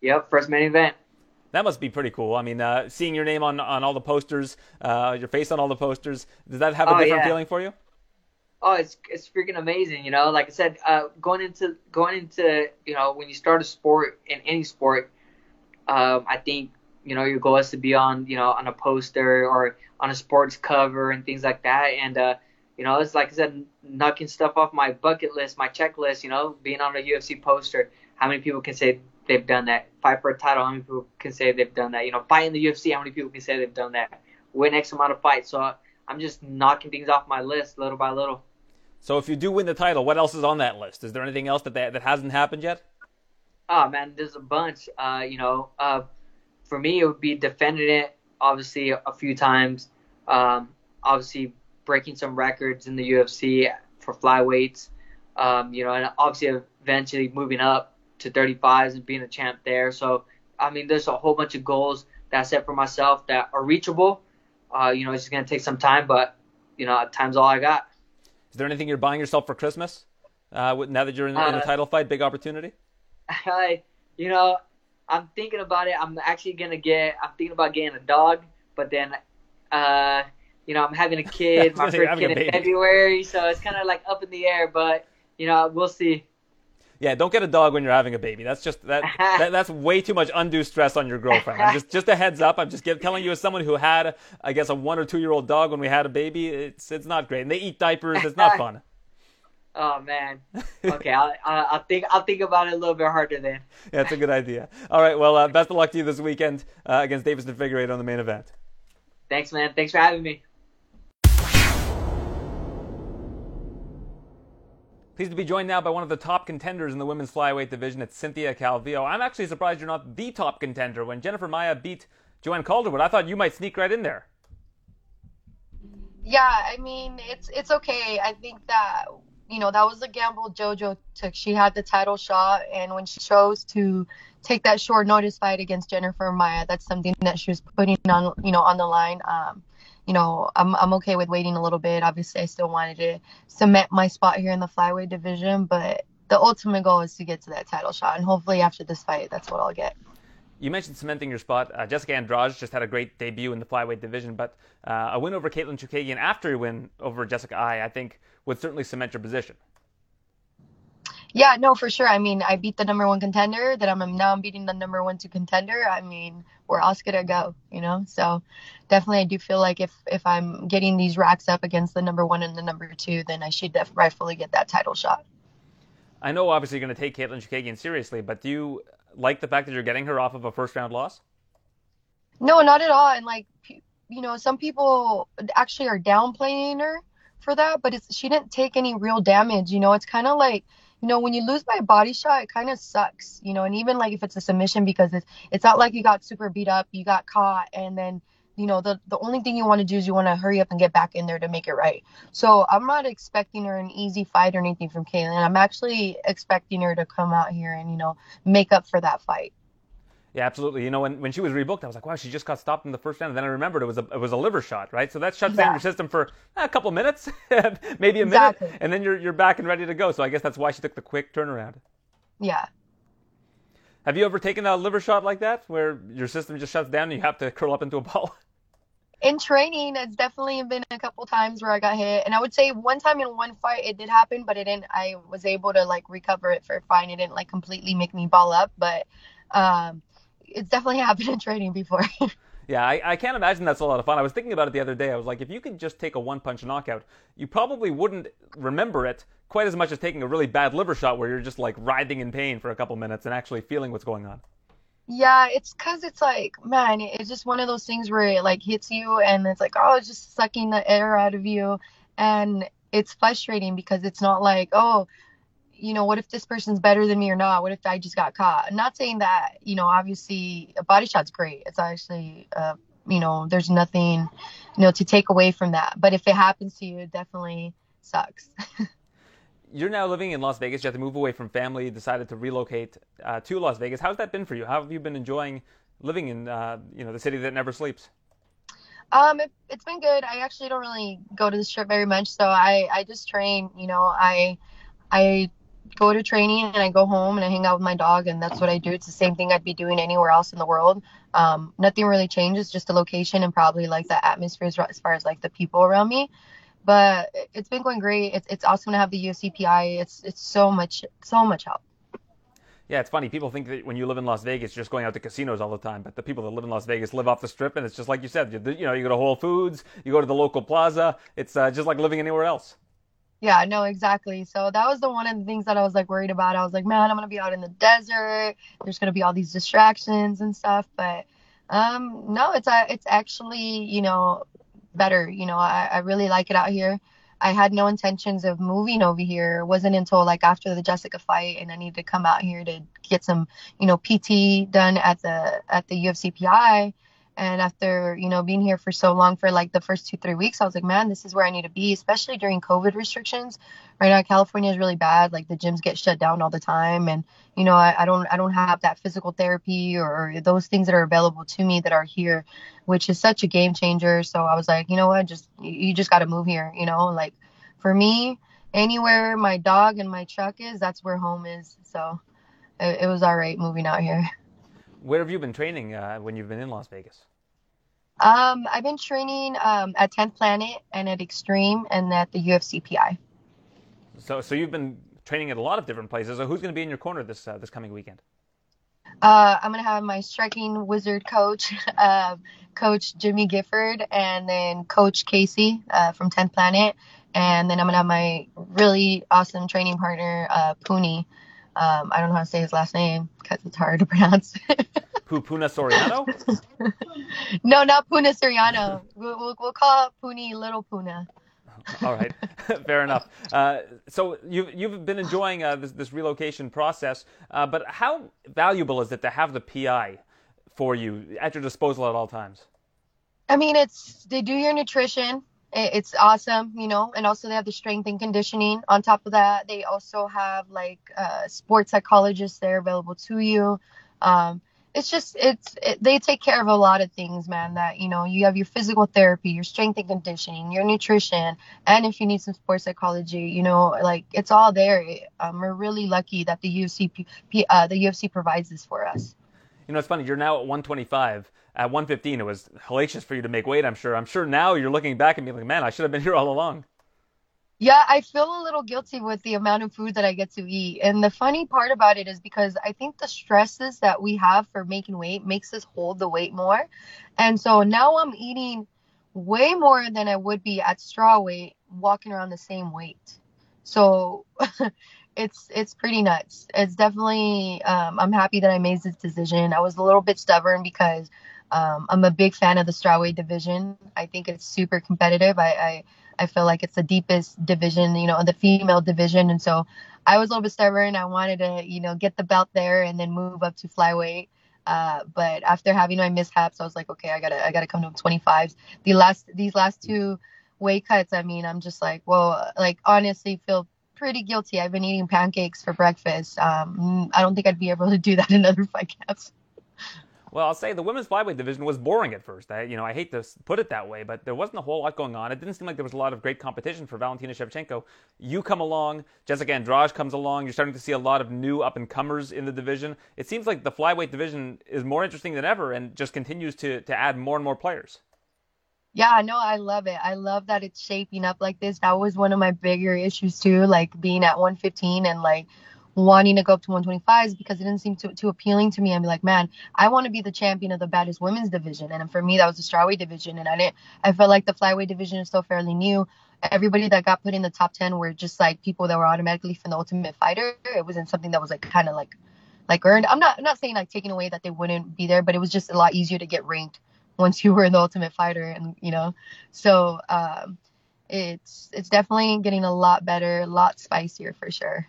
Yep, first main event. That must be pretty cool. I mean, uh, seeing your name on, on all the posters, uh, your face on all the posters. Does that have a oh, different yeah. feeling for you? Oh, it's it's freaking amazing, you know. Like I said, uh, going into going into you know when you start a sport in any sport. Um, I think, you know, your goal is to be on, you know, on a poster or on a sports cover and things like that. And, uh, you know, it's like I said, knocking stuff off my bucket list, my checklist, you know, being on a U F C poster. How many people can say they've done that? Fight for a title. How many people can say they've done that? You know, fight in the U F C. How many people can say they've done that? Win X amount of fights. So I'm just knocking things off my list little by little. So if you do win the title, what else is on that list? Is there anything else that that, that hasn't happened yet? Oh, man, there's a bunch, uh, you know, uh, for me, it would be defending it, obviously, a few times, um, obviously breaking some records in the U F C for flyweights, um, you know, and obviously eventually moving up to thirty-fives and being a champ there. So, I mean, there's a whole bunch of goals that I set for myself that are reachable. Uh, you know, it's just going to take some time, but, you know, time's all I got. Is there anything you're buying yourself for Christmas uh, now that you're in, uh, in a title fight, big opportunity? I, you know, I'm thinking about it. I'm actually going to get, I'm thinking about getting a dog, but then, uh, you know, I'm having a kid, my first kid in February. So it's kind of like up in the air, but, you know, we'll see. Yeah, don't get a dog when you're having a baby. That's just, that, that that's way too much undue stress on your girlfriend. I'm just just a heads up. I'm just get, telling you as someone who had, I guess, a one or two year old dog when we had a baby, it's it's not great. And they eat diapers. It's not fun. Oh man. Okay, I'll, I'll think I'll think about it a little bit harder then. Yeah, that's a good idea. All right, well, uh, best of luck to you this weekend uh, against Deiveson Figueiredo on the main event. Thanks, man. Thanks for having me. Pleased to be joined now by one of the top contenders in the women's flyweight division. It's Cynthia Calvillo. I'm actually surprised you're not the top contender. When Jennifer Maia beat Joanne Calderwood, I thought you might sneak right in there. yeah, I mean, it's it's okay. I think that, you know, that was the gamble JoJo took. She had the title shot, and when she chose to take that short notice fight against Jennifer Maia, that's something that she was putting on, you know, on the line. Um, you know, I'm I'm okay with waiting a little bit. Obviously, I still wanted to cement my spot here in the flyweight division, but the ultimate goal is to get to that title shot, and hopefully after this fight, that's what I'll get. You mentioned cementing your spot. Uh, Jessica Andrade just had a great debut in the flyweight division, but uh, a win over Katlyn Chookagian after a win over Jessica I, I think, would certainly cement your position. Yeah, no, for sure. I mean, I beat the number one contender. That I'm now I'm beating the number one two contender. I mean, where else could I go? You know, so definitely, I do feel like if if I'm getting these racks up against the number one and the number two, then I should def- rightfully get that title shot. I know, obviously, you're going to take Katlyn Chookagian seriously, but do you like the fact that you're getting her off of a first-round loss? No, not at all. And, like, you know, some people actually are downplaying her for that, but it's she didn't take any real damage. You know, it's kind of like, you know, when you lose by a body shot, it kind of sucks, you know, and even, like, if it's a submission, because it's, it's not like you got super beat up, you got caught, and then, you know, the, the only thing you want to do is you want to hurry up and get back in there to make it right. So I'm not expecting her an easy fight or anything from Katlyn. I'm actually expecting her to come out here and, you know, make up for that fight. Yeah, absolutely. You know, when, when she was rebooked, I was like, wow, she just got stopped in the first round. And then I remembered it was a it was a liver shot, right? So that shuts yeah. down your system for a couple minutes, maybe a exactly. minute, and then you're you're back and ready to go. So I guess that's why she took the quick turnaround. Yeah. Have you ever taken a liver shot like that, where your system just shuts down and you have to curl up into a ball? In training, it's definitely been a couple times where I got hit. And I would say one time in one fight it did happen, but it didn't. I was able to, like, recover it for fine. It didn't, like, completely make me ball up, but um, it's definitely happened in training before. Yeah, I, I can't imagine that's a lot of fun. I was thinking about it the other day. I was like, if you could just take a one-punch knockout, you probably wouldn't remember it quite as much as taking a really bad liver shot where you're just, like, writhing in pain for a couple minutes and actually feeling what's going on. Yeah, it's because it's like, man, it's just one of those things where it, like, hits you and it's like, oh, it's just sucking the air out of you. And it's frustrating because it's not like, oh, you know, what if this person's better than me or not? What if I just got caught? I'm not saying that, you know, obviously a body shot's great. It's actually, uh, you know, there's nothing, you know, to take away from that. But if it happens to you, it definitely sucks. You're now living in Las Vegas. You had to move away from family, decided to relocate uh, to Las Vegas. How's that been for you? How have you been enjoying living in, uh, you know, the city that never sleeps? Um, it, it's been good. I actually don't really go to the strip very much. So I, I just train, you know, I, I, go to training and I go home and I hang out with my dog, and that's what I do. It's the same thing I'd be doing anywhere else in the world. Um, nothing really changes, just the location and probably like the atmosphere as far as like the people around me. But it's been going great. It's it's awesome to have the U F C P I. It's it's so much so much help. Yeah, it's funny. People think that when you live in Las Vegas, you're just going out to casinos all the time. But the people that live in Las Vegas live off the strip, and it's just like you said. You, you know, you go to Whole Foods, you go to the local plaza. It's uh, just like living anywhere else. Yeah, no, exactly. So that was the one of the things that I was like worried about. I was like, man, I'm going to be out in the desert. There's going to be all these distractions and stuff. But um, no, it's uh, it's actually, you know, better. You know, I, I really like it out here. I had no intentions of moving over here. It wasn't until like after the Jessica fight and I needed to come out here to get some, you know, P T done at the at the U F C P I. And after, you know, being here for so long, for like the first two, three weeks, I was like, man, this is where I need to be, especially during COVID restrictions. Right now, California is really bad. Like the gyms get shut down all the time. And, you know, I, I don't I don't have that physical therapy or those things that are available to me that are here, which is such a game changer. So I was like, you know what, just you just got to move here. You know, like for me, anywhere my dog and my truck is, that's where home is. So it, it was all right moving out here. Where have you been training uh, when you've been in Las Vegas? Um, I've been training um, at tenth Planet and at Extreme and at the U F C P I. So, so you've been training at a lot of different places. So who's going to be in your corner this uh, this coming weekend? Uh, I'm going to have my striking wizard coach, uh, Coach Jimmy Gifford, and then Coach Casey uh, from tenth Planet, and then I'm going to have my really awesome training partner, uh, Puni. Um, I don't know how to say his last name because it's hard to pronounce. Puna Soriano? No, not Puna Soriano. We'll, we'll, we'll call it Puni, Little Puna. All right. Fair enough. Uh, so you've, you've been enjoying uh, this, this relocation process, uh, but how valuable is it to have the P I for you at your disposal at all times? I mean, it's they do your nutrition. it's awesome, you know. And also they have the strength and conditioning. On top of that, they also have like uh, sports psychologists there available to you. Um, it's just it's it, they take care of a lot of things, man. That, you know, you have your physical therapy, your strength and conditioning, your nutrition, and if you need some sports psychology, you know, like it's all there. Um, we're really lucky that the U F C uh, the U F C provides this for us. You know, it's funny. You're now at one twenty-five. At one fifteen, it was hellacious for you to make weight, I'm sure. I'm sure now you're looking back and being like, man, I should have been here all along. Yeah, I feel a little guilty with the amount of food that I get to eat. And the funny part about it is because I think the stresses that we have for making weight makes us hold the weight more. And so now I'm eating way more than I would be at straw weight, walking around the same weight. So It's it's pretty nuts. It's definitely, um, I'm happy that I made this decision. I was a little bit stubborn because um, I'm a big fan of the strawweight division. I think it's super competitive. I, I, I feel like it's the deepest division, you know, the female division. And so I was a little bit stubborn. I wanted to, you know, get the belt there and then move up to flyweight. Uh, but after having my mishaps, I was like, okay, I gotta I gotta come to twenty-fives. The last these last two weight cuts, I mean, I'm just like, well, like honestly feel pretty guilty. I've been eating pancakes for breakfast. Um, I don't think I'd be able to do that in other fight camps. Well, I'll say the women's flyweight division was boring at first. I, you know, I hate to put it that way, but there wasn't a whole lot going on. It didn't seem like there was a lot of great competition for Valentina Shevchenko. You come along, Jessica Andrade comes along. You're starting to see a lot of new up-and-comers in the division. It seems like the flyweight division is more interesting than ever and just continues to to add more and more players. Yeah, no, I love it. I love that it's shaping up like this. That was one of my bigger issues, too, like being at one fifteen and like wanting to go up to one twenty-fives because it didn't seem too, too appealing to me. I'd be like, man, I want to be the champion of the baddest women's division. And for me, that was the strawweight division. And I didn't I felt like the flyweight division is still fairly new. Everybody that got put in the top ten were just like people that were automatically from the Ultimate Fighter. It wasn't something that was like kind of like like earned. I'm not I'm not saying like taking away that they wouldn't be there, but it was just a lot easier to get ranked once you were in the Ultimate Fighter. And, you know, so um, it's it's definitely getting a lot better, a lot spicier for sure.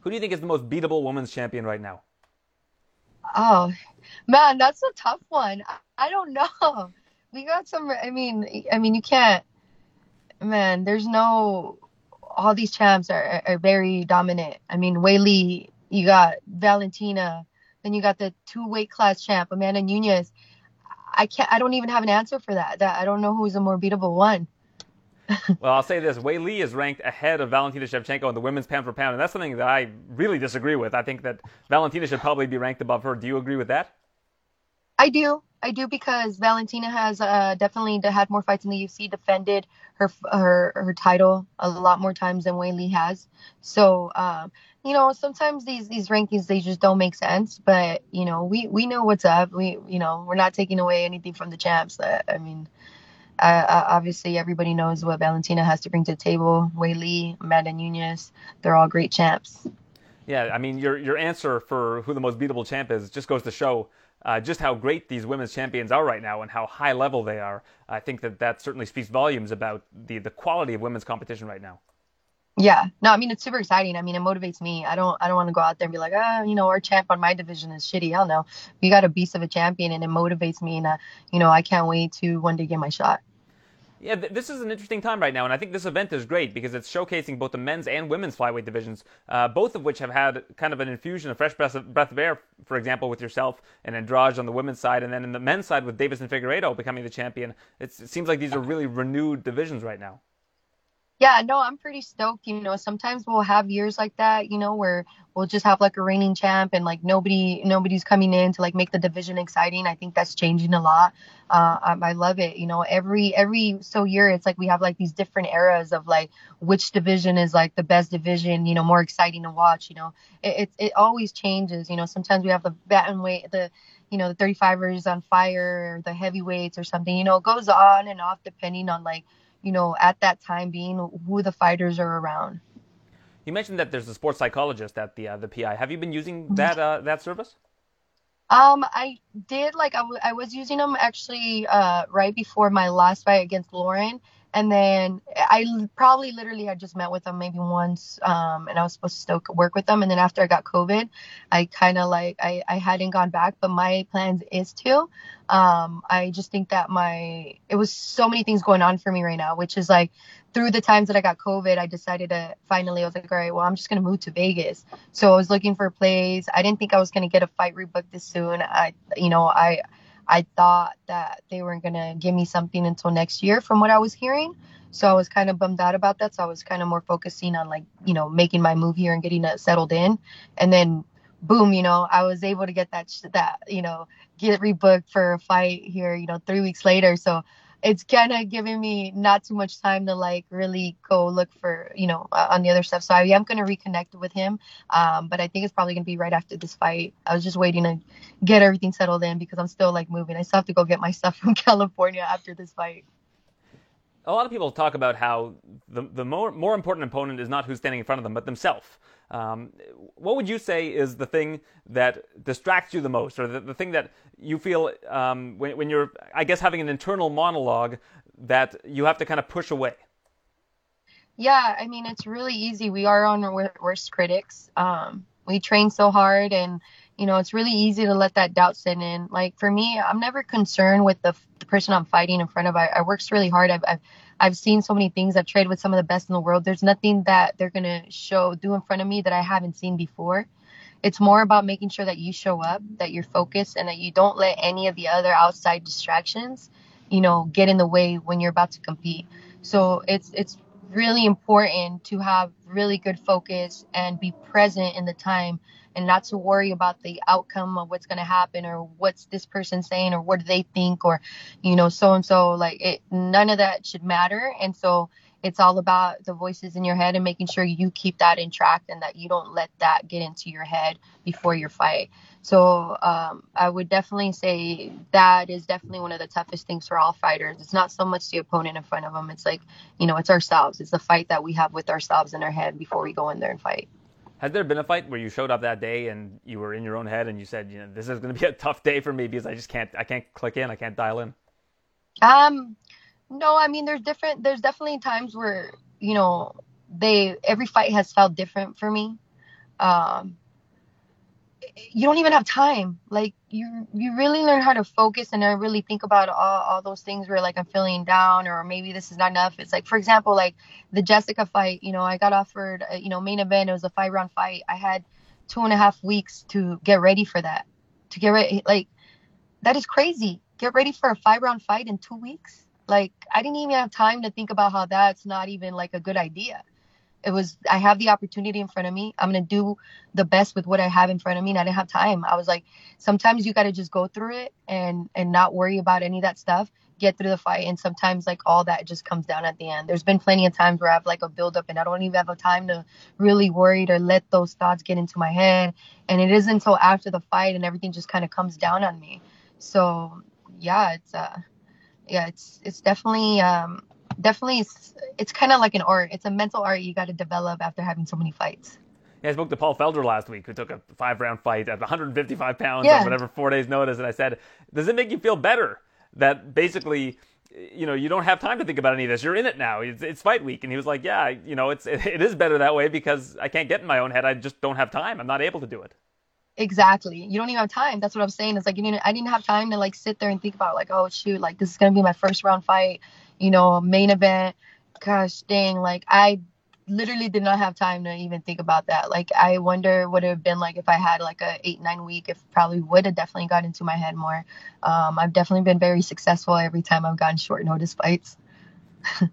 Who do you think is the most beatable women's champion right now? Oh, man, that's a tough one. I, I don't know. We got some, I mean, I mean, you can't, man, there's no, all these champs are, are very dominant. I mean, Weili, you got Valentina, then you got the two weight class champ, Amanda Nunes. I can't. I don't even have an answer for that. That I don't know who's a more beatable one. Well, I'll say this: Weili is ranked ahead of Valentina Shevchenko in the women's pound for pound, and that's something that I really disagree with. I think that Valentina should probably be ranked above her. Do you agree with that? I do. I do because Valentina has uh, definitely had more fights in the U F C, defended her her her title a lot more times than Weili has. So um, you know, sometimes these these rankings, they just don't make sense. But you know, we, we know what's up. We you know we're not taking away anything from the champs. I, I mean, I, I, obviously everybody knows what Valentina has to bring to the table. Weili, Amanda Nunes, they're all great champs. Yeah, I mean, your your answer for who the most beatable champ is just goes to show. Uh, just how great these women's champions are right now and how high level they are. I think that that certainly speaks volumes about the, the quality of women's competition right now. Yeah. No, I mean, it's super exciting. I mean, it motivates me. I don't I don't want to go out there and be like, oh, you know, our champ on my division is shitty. Hell no. We got a beast of a champion, and it motivates me. And, uh, you know, I can't wait to one day get my shot. Yeah, th- this is an interesting time right now, and I think this event is great because it's showcasing both the men's and women's flyweight divisions, uh, both of which have had kind of an infusion of fresh breath of, breath of air, for example, with yourself and Andrade on the women's side, and then in the men's side with Deiveson Figueiredo becoming the champion. It's, it seems like these are really renewed divisions right now. Yeah, no, I'm pretty stoked. You know, sometimes we'll have years like that, you know, where we'll just have like a reigning champ and like nobody, nobody's coming in to like make the division exciting. I think that's changing a lot. Uh, um, I love it. You know, every every so year, it's like we have like these different eras of like which division is like the best division, you know, more exciting to watch. You know, it it, it always changes. You know, sometimes we have the bantamweight, the you know, the thirty-fivers on fire, or the heavyweights or something. You know, it goes on and off depending on like, you know, at that time being who the fighters are around. You mentioned that there's a sports psychologist at the uh, the P I. Have you been using that uh, that service? Um, I did. Like I, w- I was using them actually uh, right before my last fight against Lauren. And then I probably literally I just met with them maybe once, um, and I was supposed to still work with them. And then after I got COVID, I kind of like I, I hadn't gone back, but my plans is to. Um, I just think that my it was so many things going on for me right now, which is like through the times that I got COVID, I decided to finally I was like, all right, well, I'm just going to move to Vegas. So I was looking for a place. I didn't think I was going to get a fight rebooked this soon. I you know, I. I thought that they weren't going to give me something until next year from what I was hearing. So I was kind of bummed out about that. So I was kind of more focusing on like, you know, making my move here and getting it settled in. And then boom, you know, I was able to get that, that, you know, get rebooked for a fight here, you know, three weeks later. So it's kind of giving me not too much time to like really go look for, you know, uh, on the other stuff. So I am going to reconnect with him. Um, but I think it's probably going to be right after this fight. I was just waiting to get everything settled in because I'm still like moving. I still have to go get my stuff from California after this fight. A lot of people talk about how the, the more, more important opponent is not who's standing in front of them, but themselves. Um, what would you say is the thing that distracts you the most, or the, the thing that you feel um, when, when you're, I guess, having an internal monologue that you have to kind of push away? Yeah, I mean, it's really easy. We are on our worst critics. Um, we train so hard, and, you know, it's really easy to let that doubt sit in. Like, for me, I'm never concerned with the, the person I'm fighting in front of. I, I worked really hard. I've, I've I've seen so many things. I've traded with some of the best in the world. There's nothing that they're going to show, do in front of me that I haven't seen before. It's more about making sure that you show up, that you're focused, and that you don't let any of the other outside distractions, you know, get in the way when you're about to compete. So it's it's really important to have really good focus and be present in the time and not to worry about the outcome of what's going to happen or what's this person saying or what do they think or, you know, so-and-so. Like, it, none of that should matter. And so it's all about the voices in your head and making sure you keep that in track and that you don't let that get into your head before your fight. So um, I would definitely say that is definitely one of the toughest things for all fighters. It's not so much the opponent in front of them. It's like, you know, it's ourselves. It's the fight that we have with ourselves in our head before we go in there and fight. Has there been a fight where you showed up that day and you were in your own head and you said, you know, this is going to be a tough day for me because I just can't, I can't click in, I can't dial in? Um, no, I mean, there's different, there's definitely times where, you know, they, every fight has felt different for me. Um, you don't even have time. Like you, you really learn how to focus and I really think about all, all those things where like I'm feeling down or maybe this is not enough. It's like, for example, like the Jessica fight, you know, I got offered, you know, main event. It was a five round fight. I had two and a half weeks to get ready for that, to get ready. Like that is crazy. Get ready for a five round fight in two weeks. Like I didn't even have time to think about how that's not even like a good idea. It was, I have the opportunity in front of me. I'm going to do the best with what I have in front of me. And I didn't have time. I was like, sometimes you got to just go through it and, and not worry about any of that stuff, get through the fight. And sometimes like all that just comes down at the end. There's been plenty of times where I have like a buildup and I don't even have a time to really worry or let those thoughts get into my head. And it isn't until after the fight and everything just kind of comes down on me. So yeah, it's, uh, yeah, it's, it's definitely, um, Definitely, it's, it's kind of like an art. It's a mental art you got to develop after having so many fights. Yeah, I spoke to Paul Felder last week, who took a five-round fight at one hundred fifty-five pounds yeah. or whatever, four days' notice, and I said, does it make you feel better that basically, you know, you don't have time to think about any of this? You're in it now. It's, it's fight week. And he was like, yeah, you know, it's it, it is better that way because I can't get in my own head. I just don't have time. I'm not able to do it. Exactly. You don't even have time. That's what I'm saying. It's like, you know, I didn't have time to, like, sit there and think about, like, oh, shoot, like, this is going to be my first-round fight. You know, main event, gosh dang, like I literally did not have time to even think about that. Like I wonder what it would have been like if I had like a eight, nine week, if probably would have definitely got into my head more. Um, I've definitely been very successful every time I've gotten short notice fights.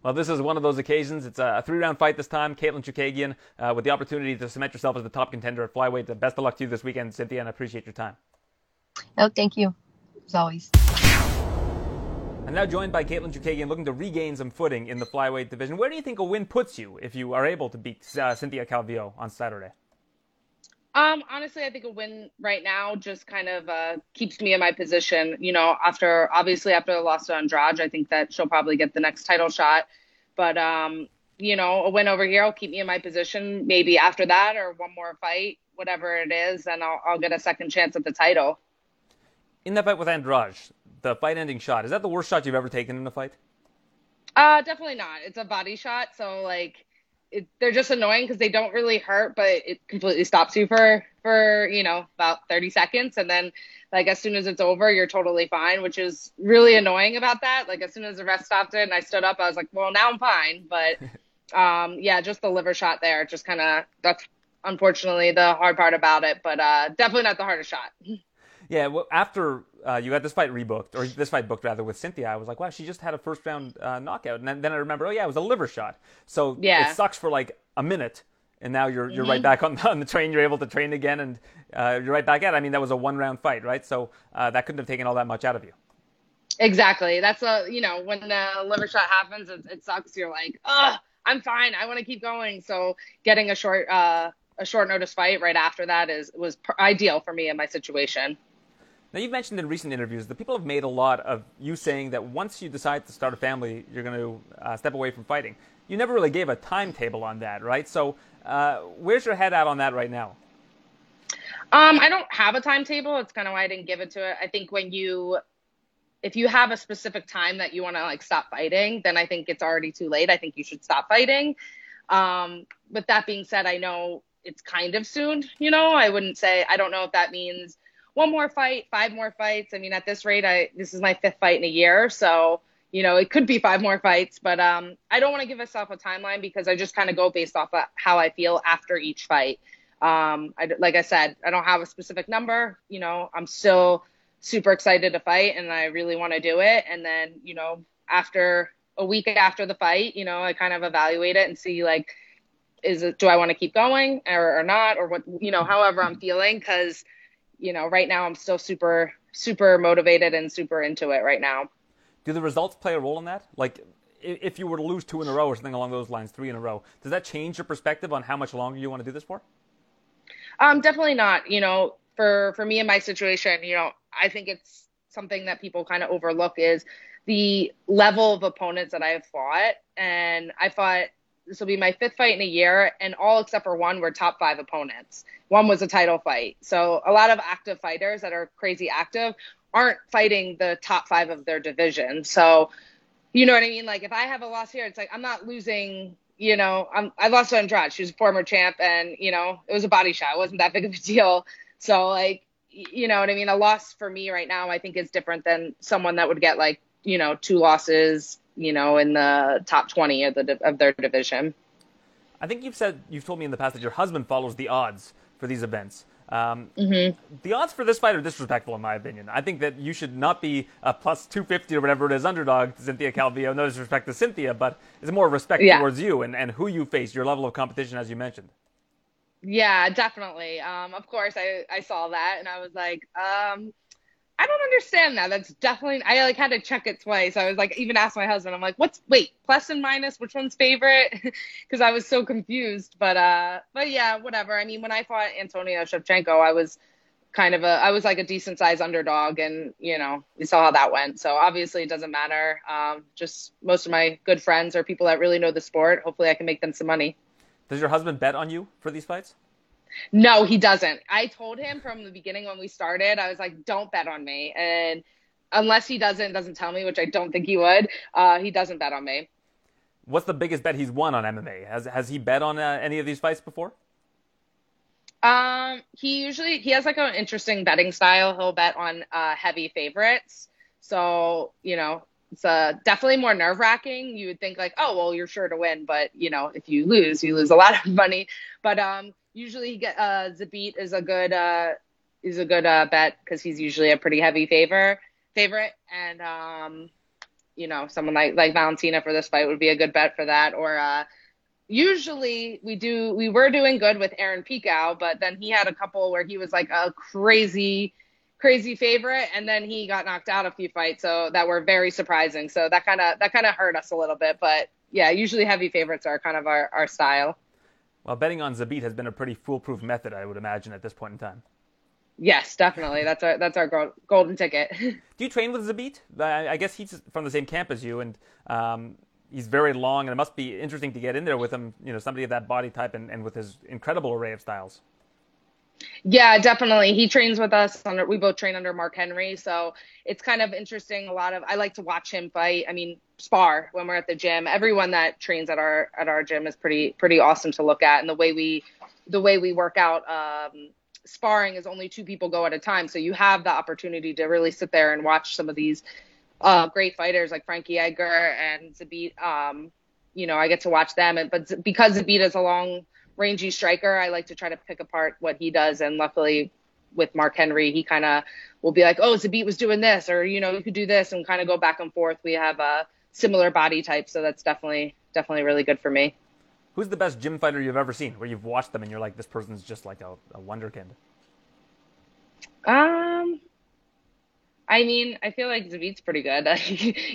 Well, this is one of those occasions. It's a three-round fight this time. Katlyn Chookagian uh, with the opportunity to cement yourself as the top contender at flyweight. The best of luck to you this weekend, Cynthia, and I appreciate your time. No, thank you, as always. I'm now joined by Katlyn Chookagian, looking to regain some footing in the flyweight division. Where do you think a win puts you if you are able to beat uh, Cynthia Calvillo on Saturday? Um, honestly, I think a win right now just kind of uh, keeps me in my position. You know, after obviously after the loss to Andrade, I think that she'll probably get the next title shot. But, um, you know, a win over here will keep me in my position. Maybe after that or one more fight, whatever it is, and I'll, I'll get a second chance at the title. In that fight with Andrade, the fight-ending shot, is that the worst shot you've ever taken in a fight? Uh, definitely not. It's a body shot, so like it, they're just annoying because they don't really hurt, but it completely stops you for for you know about thirty seconds, and then like as soon as it's over, you're totally fine, which is really annoying about that. Like as soon as the ref stopped it and I stood up, I was like, well, now I'm fine. But um, yeah, just the liver shot there, just kind of that's unfortunately the hard part about it, but uh, definitely not the hardest shot. Yeah, well, after uh, you got this fight rebooked, or this fight booked, rather, with Cynthia, I was like, wow, she just had a first-round uh, knockout. And then, then I remember, oh, yeah, it was a liver shot. So yeah. It sucks for, like, a minute, and now you're you're mm-hmm. right back on the, on the train. You're able to train again, and uh, you're right back at it. I mean, that was a one-round fight, right? So uh, that couldn't have taken all that much out of you. Exactly. That's, a you know, when the liver shot happens, it, it sucks. You're like, ugh, I'm fine. I want to keep going. So getting a short uh, a short notice fight right after that is was pr- ideal for me in my situation. Now, you've mentioned in recent interviews that people have made a lot of you saying that once you decide to start a family, you're going to uh, step away from fighting. You never really gave a timetable on that, right? So uh, where's your head at on that right now? Um, I don't have a timetable. It's kind of why I didn't give it to it. I think when you, if you have a specific time that you want to like stop fighting, then I think it's already too late. I think you should stop fighting. Um, with that being said, I know it's kind of soon, you know, I wouldn't say, I don't know if that means one more fight, five more fights. I mean, at this rate, I this is my fifth fight in a year. So, you know, it could be five more fights. But um, I don't want to give myself a timeline because I just kind of go based off of how I feel after each fight. Um, I, like I said, I don't have a specific number. You know, I'm still super excited to fight and I really want to do it. And then, you know, after a week after the fight, you know, I kind of evaluate it and see, like, is it, do I want to keep going or, or not? Or what, you know, however I'm feeling, because you know, right now I'm still super, super motivated and super into it right now. Do the results play a role in that? Like, if you were to lose two in a row or something along those lines, three in a row, does that change your perspective on how much longer you want to do this for? Um, definitely not. You know, for, for me in my situation, you know, I think it's something that people kind of overlook is the level of opponents that I have fought. And I fought, this will be my fifth fight in a year, and all except for one were top five opponents. One was a title fight. So a lot of active fighters that are crazy active aren't fighting the top five of their division. So, you know what I mean? Like, if I have a loss here, it's like I'm not losing, you know, I'm, I lost to Andrade. She was a former champ, and, you know, it was a body shot. It wasn't that big of a deal. So, like, you know what I mean? A loss for me right now I think is different than someone that would get, like, you know, two losses, you know, in the top twenty of the of their division. I think you've said, you've told me in the past that your husband follows the odds for these events. Um, mm-hmm. The odds for this fight are disrespectful, in my opinion. I think that you should not be a plus two fifty or whatever it is underdog to Cynthia Calvillo. No disrespect to Cynthia, but it's more respect yeah. towards you and, and who you face, your level of competition, as you mentioned. Yeah, definitely. Um, of course, I, I saw that and I was like, um, I don't understand that. That's definitely, I like had to check it twice. I was like, even asked my husband, I'm like, what's, wait, plus and minus, which one's favorite? Because I was so confused. But, uh, but yeah, whatever. I mean, when I fought Antonina Shevchenko, I was kind of a, I was like a decent sized underdog and, you know, we saw how that went. So obviously it doesn't matter. Um, just most of my good friends are people that really know the sport. Hopefully I can make them some money. Does your husband bet on you for these fights? No, he doesn't. I told him from the beginning when we started, I was like, don't bet on me. And unless he doesn't, doesn't tell me, which I don't think he would, uh, he doesn't bet on me. What's the biggest bet he's won on M M A? Has has he bet on uh, any of these fights before? Um, he usually, he has like an interesting betting style. He'll bet on uh, heavy favorites. So, you know, it's uh, definitely more nerve wracking. You would think like, oh, well, you're sure to win. But, you know, if you lose, you lose a lot of money. But, um, usually, he get, uh, Zabit is a good uh, is a good uh, bet because he's usually a pretty heavy favor favorite, and um, you know, someone like, like Valentina for this fight would be a good bet for that. Or uh, usually we do we were doing good with Aaron Picow, but then he had a couple where he was like a crazy crazy favorite, and then he got knocked out a few fights, so that were very surprising. So that kind of that kind of hurt us a little bit, but yeah, usually heavy favorites are kind of our, our style. Well, betting on Zabit has been a pretty foolproof method, I would imagine, at this point in time. Yes, definitely. That's our that's our golden ticket. Do you train with Zabit? I guess he's from the same camp as you, and um, he's very long, and it must be interesting to get in there with him, you know, somebody of that body type and, and with his incredible array of styles. Yeah, definitely. He trains with us. Under, we both train under Mark Henry, so it's kind of interesting. A lot of I like to watch him fight. I mean, spar when we're at the gym. Everyone that trains at our at our gym is pretty pretty awesome to look at, and the way we the way we work out um, sparring is only two people go at a time, so you have the opportunity to really sit there and watch some of these uh, great fighters like Frankie Edgar and Zabit. Um, you know, I get to watch them, and but because Zabit is a long rangy striker, I like to try to pick apart what he does, and luckily with Mark Henry, he kind of will be like, oh, Zabit was doing this, or, you know, you could do this, and kind of go back and forth. We have a similar body type, so that's definitely, definitely really good for me. Who's the best gym fighter you've ever seen, where you've watched them and you're like, this person's just like a, a wonderkind? Um, I mean, I feel like Zabit's pretty good.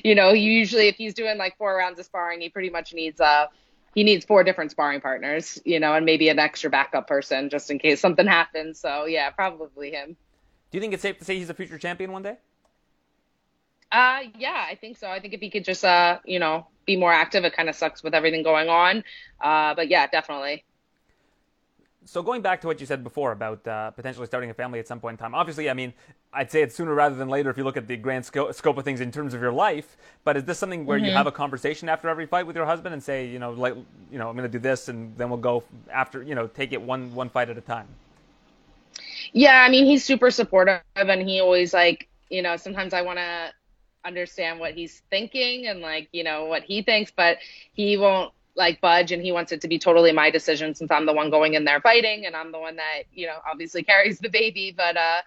You know, you usually, if he's doing like four rounds of sparring, he pretty much needs uh, he needs four different sparring partners, you know, and maybe an extra backup person just in case something happens. So yeah, probably him. Do you think it's safe to say he's a future champion one day? Uh, yeah, I think so. I think if he could just, uh, you know, be more active, it kind of sucks with everything going on. Uh, but yeah, definitely. So going back to what you said before about uh, potentially starting a family at some point in time, obviously, I mean, I'd say it's sooner rather than later if you look at the grand sco- scope of things in terms of your life. But is this something where mm-hmm. you have a conversation after every fight with your husband and say, you know, like, you know, I'm going to do this and then we'll go after, you know, take it one one fight at a time? Yeah, I mean, he's super supportive, and he always like, you know, sometimes I want to understand what he's thinking and like, you know, what he thinks, but he won't like budge, and he wants it to be totally my decision since I'm the one going in there fighting, and I'm the one that, you know, obviously carries the baby. But, uh,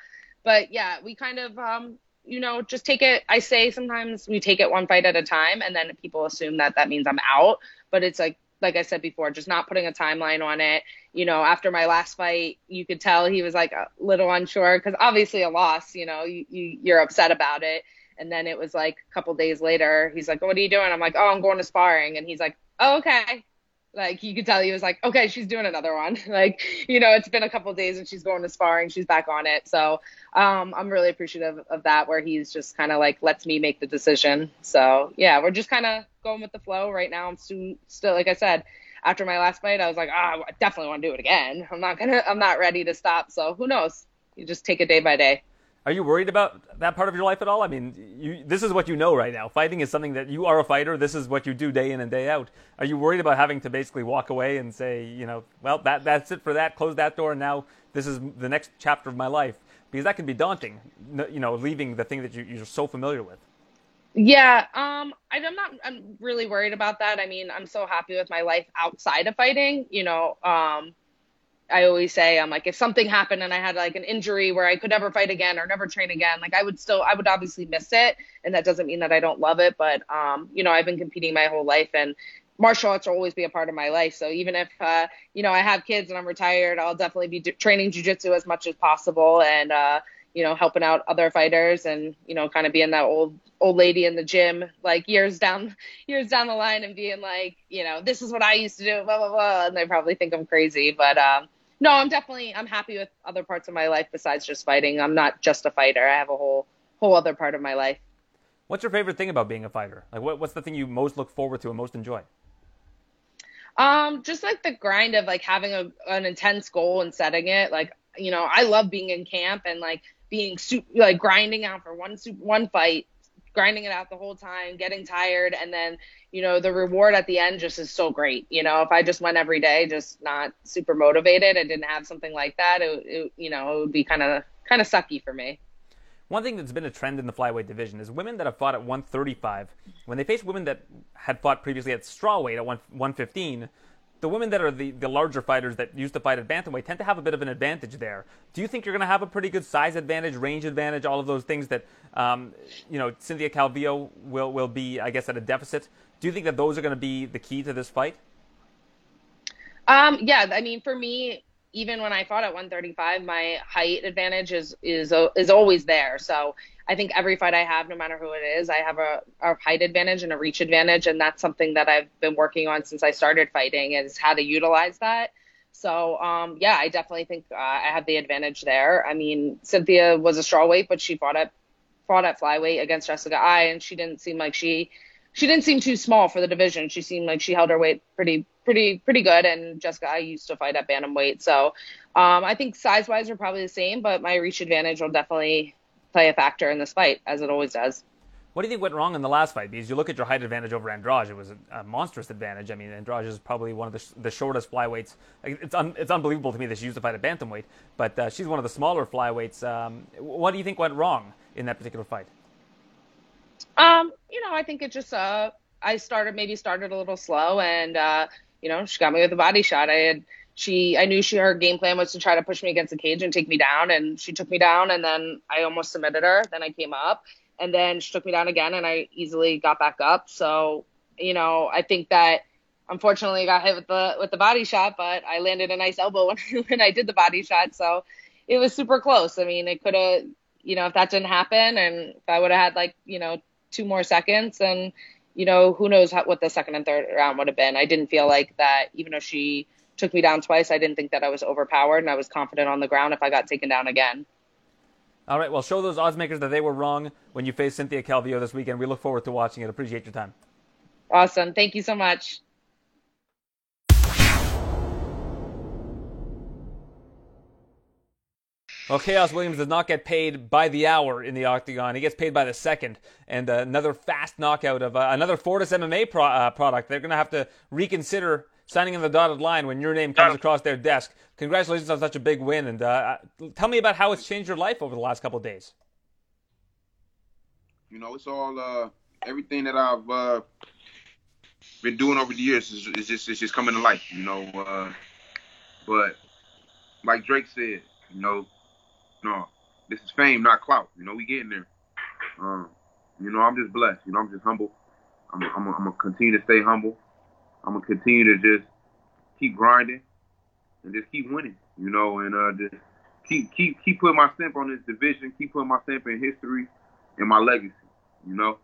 but yeah, we kind of, um, you know, just take it. I say sometimes we take it one fight at a time, and then people assume that that means I'm out, but it's like, like I said before, just not putting a timeline on it. You know, after my last fight, you could tell he was like a little unsure, because obviously a loss, you know, you, you, you're upset about it. And then it was like a couple days later, he's like, what are you doing? I'm like, oh, I'm going to sparring. And he's like, oh, okay. Like, you could tell he was like, okay, she's doing another one. Like, you know, it's been a couple days and she's going to sparring. She's back on it. So um, I'm really appreciative of that, where he's just kind of like, lets me make the decision. So yeah, we're just kind of going with the flow right now. I'm soon, still, like I said, after my last fight, I was like, ah, oh, I definitely want to do it again. I'm not going to, I'm not ready to stop. So who knows? You just take it day by day. Are you worried about that part of your life at all? I mean, you, this is what you know right now. Fighting is something that you are a fighter. This is what you do day in and day out. Are you worried about having to basically walk away and say, you know, well, that that's it for that. Close that door. And now this is the next chapter of my life? Because that can be daunting, you know, leaving the thing that you, you're so familiar with. Yeah, um, I, I'm not I'm really worried about that. I mean, I'm so happy with my life outside of fighting, you know, um I always say, I'm like, if something happened and I had like an injury where I could never fight again or never train again, like I would still, I would obviously miss it. And that doesn't mean that I don't love it, but, um, you know, I've been competing my whole life, and martial arts will always be a part of my life. So even if, uh, you know, I have kids and I'm retired, I'll definitely be do- training jiu-jitsu as much as possible. And, uh, you know, helping out other fighters, and, you know, kind of being that old, old lady in the gym, like years down, years down the line, and being like, you know, this is what I used to do, blah, blah, blah. And they probably think I'm crazy, but, um, no, I'm definitely, I'm happy with other parts of my life besides just fighting. I'm not just a fighter. I have a whole, whole other part of my life. What's your favorite thing about being a fighter? Like what, what's the thing you most look forward to and most enjoy? Um, just like the grind of like having a, an intense goal and setting it. Like, you know, I love being in camp and like being super, like grinding out for one, super, one fight, grinding it out the whole time, getting tired. And then, you know, the reward at the end just is so great. You know, if I just went every day, just not super motivated and didn't have something like that, it, it you know, it would be kind of, kind of sucky for me. One thing that's been a trend in the flyweight division is women that have fought at one thirty-five, when they face women that had fought previously at strawweight at one fifteen, the women that are the, the larger fighters that used to fight at bantamweight tend to have a bit of an advantage there. Do you think you're going to have a pretty good size advantage, range advantage, all of those things that, um, you know, Cynthia Calvillo will, will be, I guess, at a deficit? Do you think that those are going to be the key to this fight? Um, yeah, I mean, for me, even when I fought at one thirty-five, my height advantage is is is always there. So I think every fight I have, no matter who it is, I have a, a height advantage and a reach advantage. And that's something that I've been working on since I started fighting, is how to utilize that. So, um, yeah, I definitely think uh, I have the advantage there. I mean, Cynthia was a strawweight, but she fought at, fought at flyweight against Jessica I, and she didn't seem like she she didn't seem too small for the division. She seemed like she held her weight pretty pretty pretty good, and Jessica I used to fight at bantamweight, so um I think size wise we're probably the same, but my reach advantage will definitely play a factor in this fight, as it always does. What do you think went wrong in the last fight? Because you look at your height advantage over Andrade, it was a, a monstrous advantage. I mean, Andrade is probably one of the, sh- the shortest flyweights. It's un- it's unbelievable to me that she used to fight at bantamweight, but uh, she's one of the smaller flyweights. Um, what do you think went wrong in that particular fight? Um, you know, I think it just uh, I started maybe started a little slow, and uh, you know, she got me with a body shot. I had she I knew she her game plan was to try to push me against the cage and take me down, and she took me down, and then I almost submitted her. Then I came up. And then she took me down again, and I easily got back up. So, you know, I think that unfortunately I got hit with the with the body shot, but I landed a nice elbow when, when I did the body shot. So it was super close. I mean, it could have, you know, if that didn't happen and if I would have had like, you know, two more seconds and, you know, who knows how, what the second and third round would have been. I didn't feel like that, even though she took me down twice, I didn't think that I was overpowered, and I was confident on the ground if I got taken down again. All right, well, show those oddsmakers that they were wrong when you face Cynthia Calvillo this weekend. We look forward to watching it. Appreciate your time. Awesome. Thank you so much. Well, Chaos Williams does not get paid by the hour in the octagon. He gets paid by the second. And uh, another fast knockout of uh, another Fortis M M A pro- uh, product. They're going to have to reconsider signing in the dotted line when your name comes across their desk. Congratulations on such a big win. And uh, tell me about how it's changed your life over the last couple of days. You know, it's all, uh, everything that I've uh, been doing over the years is, is just it's just coming to life, you know. Uh, but like Drake said, you know, no, this is fame, not clout. You know, we getting there. Um, you know, I'm just blessed. You know, I'm just humble. I'm I'm, I'm going to continue to stay humble. I'm going to continue to just keep grinding and just keep winning, you know, and uh, just keep keep keep putting my stamp on this division, keep putting my stamp in history and my legacy, you know.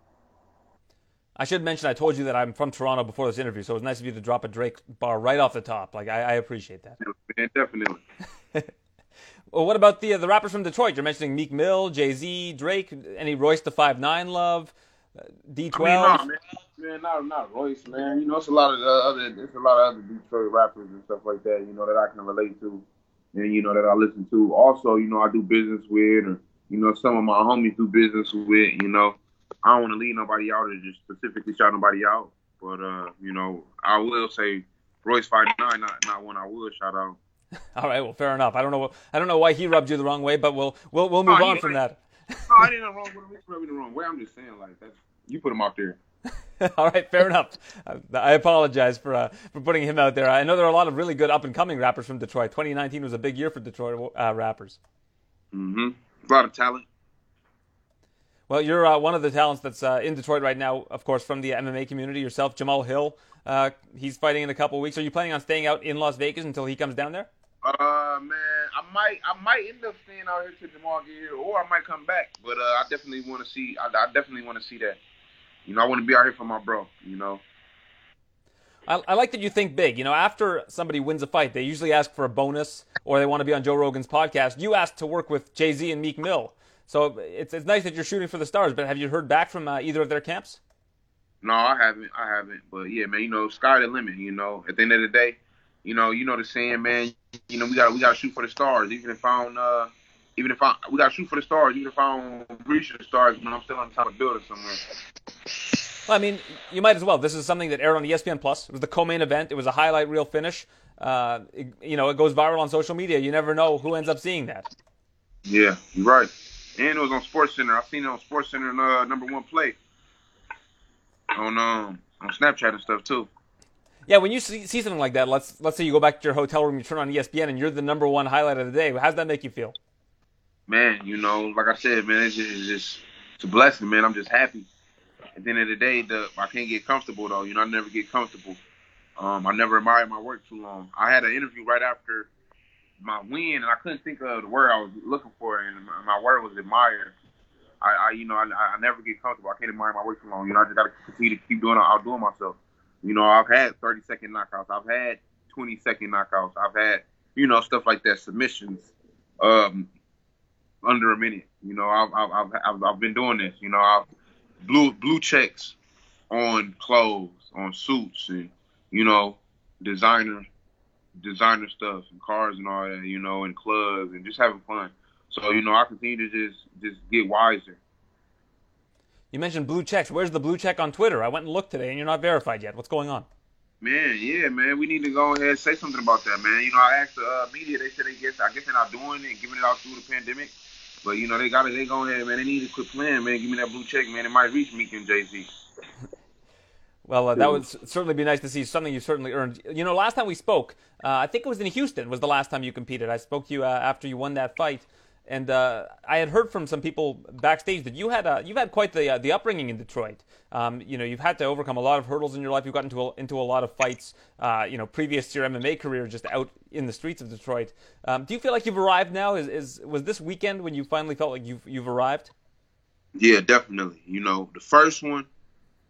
I should mention I told you that I'm from Toronto before this interview, so it was nice of you to drop a Drake bar right off the top. Like, I, I appreciate that. Yeah, definitely. Well, what about the uh, the rappers from Detroit? You're mentioning Meek Mill, Jay-Z, Drake, any Royce the five nine love? D twelve. I mean, no, man, man not, not Royce, man. You know, it's a lot of the other, it's a lot of other Detroit rappers and stuff like that. You know, that I can relate to, and you know that I listen to. Also, you know, I do business with, or you know, some of my homies do business with. You know, I don't want to leave nobody out or just specifically shout nobody out, but uh, you know, I will say Royce five nine, not not one I will shout out. All right, well, fair enough. I don't know, I don't know why he rubbed you the wrong way, but we'll we'll we'll move oh, on from that. No, I didn't know wrong. Rubbing the wrong way. I'm just saying, like, that's, you put him out there. All right, fair enough. I apologize for uh, for putting him out there. I know there are a lot of really good up and coming rappers from Detroit. twenty nineteen was a big year for Detroit uh, rappers. Mm-hmm. A lot of talent. Well, you're uh, one of the talents that's uh, in Detroit right now. Of course, from the M M A community yourself, Jamahal Hill. Uh, he's fighting in a couple of weeks. Are you planning on staying out in Las Vegas until he comes down there? Uh, man, I might, I might end up staying out here till Jamal get here, or I might come back. But uh, I definitely want to see, I, I definitely want to see that. You know, I want to be out here for my bro. You know. I, I like that you think big. You know, after somebody wins a fight, they usually ask for a bonus, or they want to be on Joe Rogan's podcast. You asked to work with Jay-Z and Meek Mill, so it's it's nice that you're shooting for the stars. But have you heard back from uh, either of their camps? No, I haven't. I haven't. But yeah, man, you know, sky the limit. You know, at the end of the day. You know, you know the saying, man. You know, we got we got to shoot for the stars. Even if I don't, uh, even if I we got to shoot for the stars. Even if I don't reach the stars, man, I'm still on top of the building somewhere. Well, I mean, you might as well. This is something that aired on E S P N Plus. It was the co-main event. It was a highlight reel finish. Uh, it, you know, it goes viral on social media. You never know who ends up seeing that. Yeah, you're right. And it was on SportsCenter. I seen it on SportsCenter in uh, number one play. On um on Snapchat and stuff too. Yeah, when you see, see something like that, let's let's say you go back to your hotel room, you turn on E S P N, and you're the number one highlight of the day. How does that make you feel? Man, you know, like I said, man, it's just it's, just, it's a blessing, man. I'm just happy. At the end of the day, the, I can't get comfortable, though. You know, I never get comfortable. Um, I never admired my work too long. I had an interview right after my win, and I couldn't think of the word I was looking for, and my, my word was admire. I, I you know, I, I never get comfortable. I can't admire my work too long. You know, I just got to continue to keep doing it, outdoing myself. You know, I've had thirty-second knockouts. I've had twenty-second knockouts. I've had, you know, stuff like that, submissions um, under a minute. You know, I've I've I've, I've been doing this. You know, I've blue blue checks on clothes, on suits, and you know, designer designer stuff and cars and all that. You know, and clubs and just having fun. So you know, I continue to just just get wiser. You mentioned blue checks. Where's the blue check on Twitter? I went and looked today, and you're not verified yet. What's going on? Man, yeah, man. We need to go ahead and say something about that, man. You know, I asked the uh, media. They said they guess. I guess they're not doing it and giving it out through the pandemic. But, you know, they got it. They go ahead, man. They need to quit playing, man. Give me that blue check, man. It might reach Meek and Jay-Z. Well, uh, that would certainly be nice to see, something you certainly earned. You know, last time we spoke, uh, I think it was in Houston was the last time you competed. I spoke to you uh, after you won that fight. And uh, I had heard from some people backstage that you had uh, you've had quite the uh, the upbringing in Detroit. Um, you know, you've had to overcome a lot of hurdles in your life. You've gotten into a, into a lot of fights. Uh, you know, previous to your M M A career, just out in the streets of Detroit. Um, do you feel like you've arrived now? Is is was this weekend when you finally felt like you've you've arrived? Yeah, definitely. You know, the first one,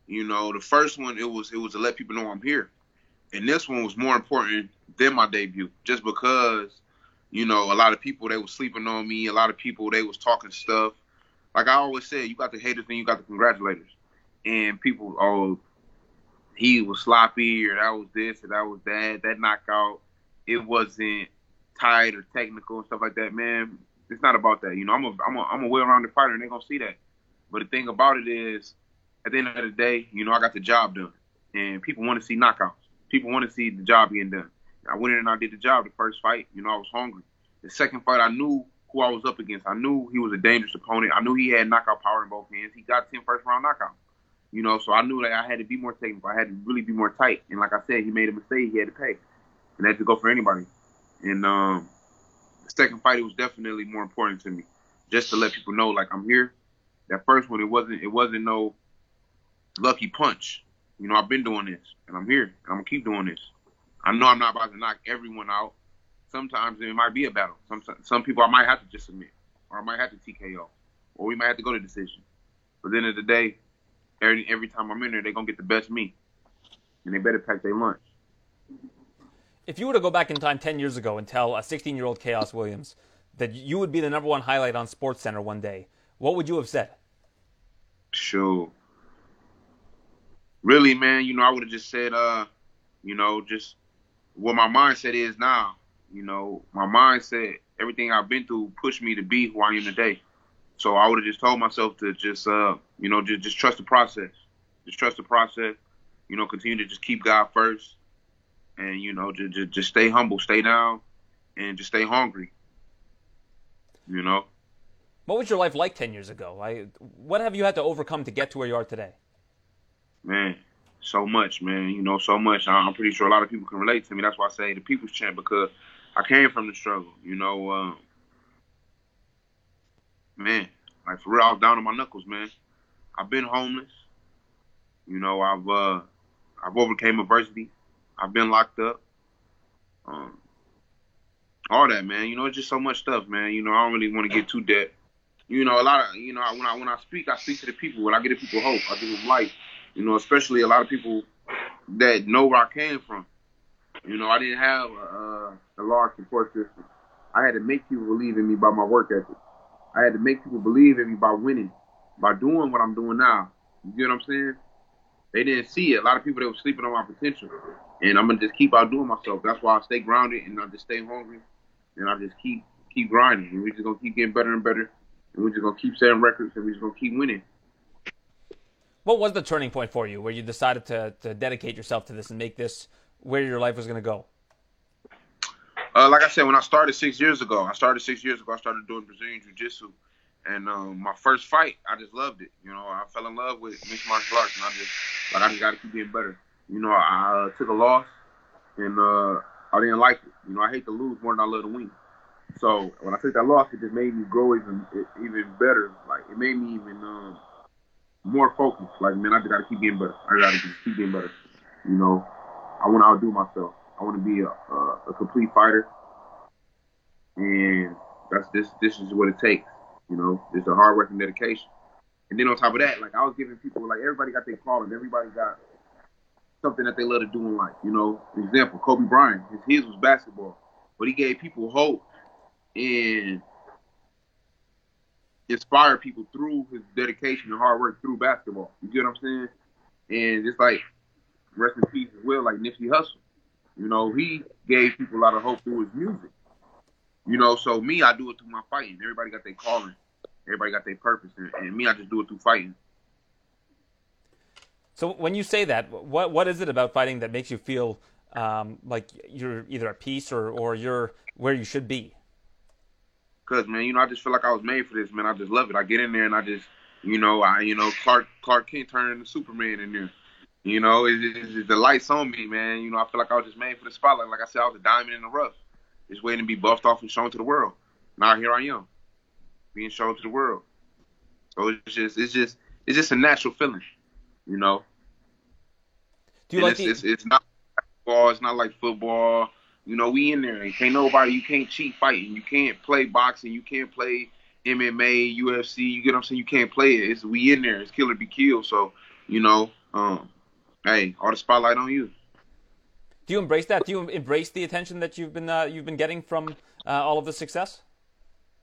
you know, the first one it was it was to let people know I'm here, and this one was more important than my debut, just because. You know, a lot of people, they was sleeping on me. A lot of people, they was talking stuff. Like I always said, you got the haters and you got the congratulators. And people, oh, he was sloppy or that was this or that was that. That knockout, it wasn't tight or technical and stuff like that. Man, it's not about that. You know, I'm a, I'm a, I'm a well-rounded fighter and they're going to see that. But the thing about it is, at the end of the day, you know, I got the job done. And people want to see knockouts. People want to see the job being done. I went in and I did the job the first fight. You know, I was hungry. The second fight, I knew who I was up against. I knew he was a dangerous opponent. I knew he had knockout power in both hands. He got ten first-round knockouts. You know, so I knew that I had to be more technical. I had to really be more tight. And like I said, he made a mistake. He had to pay. And that could go for anybody. And um, the second fight, it was definitely more important to me just to let people know, like, I'm here. That first one, it wasn't, it wasn't no lucky punch. You know, I've been doing this, and I'm here, and I'm going to keep doing this. I know I'm not about to knock everyone out. Sometimes it might be a battle. Some some people I might have to just submit, or I might have to T K O, or we might have to go to decision. But at the end of the day, every, every time I'm in there, they're going to get the best me, and they better pack their lunch. If you were to go back in time ten years ago and tell a sixteen-year-old Chaos Williams that you would be the number one highlight on SportsCenter one day, what would you have said? Sure. Really, man, you know, I would have just said, uh, you know, just... what my mindset is now, you know, my mindset, everything I've been through pushed me to be who I am today. So I would have just told myself to just, uh, you know, just, just trust the process. Just trust the process. You know, continue to just keep God first. And, you know, just, just, just stay humble, stay down, and just stay hungry, you know. What was your life like ten years ago? I, what have you had to overcome to get to where you are today? Man. So much, man. You know, so much. I'm pretty sure a lot of people can relate to me. That's why I say the people's champ, because I came from the struggle. You know, um, man, like for real, I was down on my knuckles, man. I've been homeless. You know, I've uh, I've overcame adversity. I've been locked up. Um, all that, man. You know, it's just so much stuff, man. You know, I don't really want to get too deep. You know, a lot of you know when I when I speak, I speak to the people. When I give the people hope, I give them life. You know, especially a lot of people that know where I came from. You know, I didn't have a, a large support system. I had to make people believe in me by my work ethic. I had to make people believe in me by winning, by doing what I'm doing now. You get what I'm saying? They didn't see it. A lot of people, that were sleeping on my potential. And I'm going to just keep outdoing myself. That's why I stay grounded and I just stay hungry. And I just keep keep grinding. And we're just going to keep getting better and better. And we're just going to keep setting records and we're just going to keep winning. What was the turning point for you where you decided to, to dedicate yourself to this and make this where your life was going to go? Uh, like I said, when I started six years ago, I started six years ago, I started doing Brazilian Jiu-Jitsu. And um, my first fight, I just loved it. You know, I fell in love with mixed martial arts, and I just, like, I just got to keep getting better. You know, I uh, took a loss, and uh, I didn't like it. You know, I hate to lose more than I love to win. So when I took that loss, it just made me grow even, even better. Like, it made me even... Um, more focused. Like, man, I just got to keep getting better. I got to keep getting better. You know, I want to outdo myself. I want to be a, a, a complete fighter. And that's this This is what it takes. You know, it's the hard work and dedication. And then on top of that, like, I was giving people, like, everybody got their calling. Everybody got something that they love to do in life. You know, for example, Kobe Bryant, his, his was basketball. But he gave people hope and inspire people through his dedication and hard work through basketball. You get what I'm saying? And it's like, rest in peace as well, like Nipsey Hussle. You know, he gave people a lot of hope through his music. You know, so me, I do it through my fighting. Everybody got their calling. Everybody got their purpose. And, and me, I just do it through fighting. So when you say that, what what is it about fighting that makes you feel um, like you're either at peace or, or you're where you should be? Because, man, you know, I just feel like I was made for this, man. I just love it. I get in there and I just, you know, I you know, Clark Clark Kent turning into Superman in there. You know, it's, it's, it's the lights on me, man. You know, I feel like I was just made for the spotlight. Like I said, I was a diamond in the rough, just waiting to be buffed off and shown to the world. Now here I am, being shown to the world. So it's just, it's just, it's just a natural feeling, you know. Do you and like it's, the... it's, it's not like football. It's not like football. You know, we in there. You can't nobody. You can't cheat fighting. You can't play boxing. You can't play M M A, U F C. You get what I'm saying? You can't play it. It's we in there. It's kill or be killed. So, you know, um, hey, all the spotlight on you. Do you embrace that? Do you embrace the attention that you've been uh, you've been getting from uh, all of the success?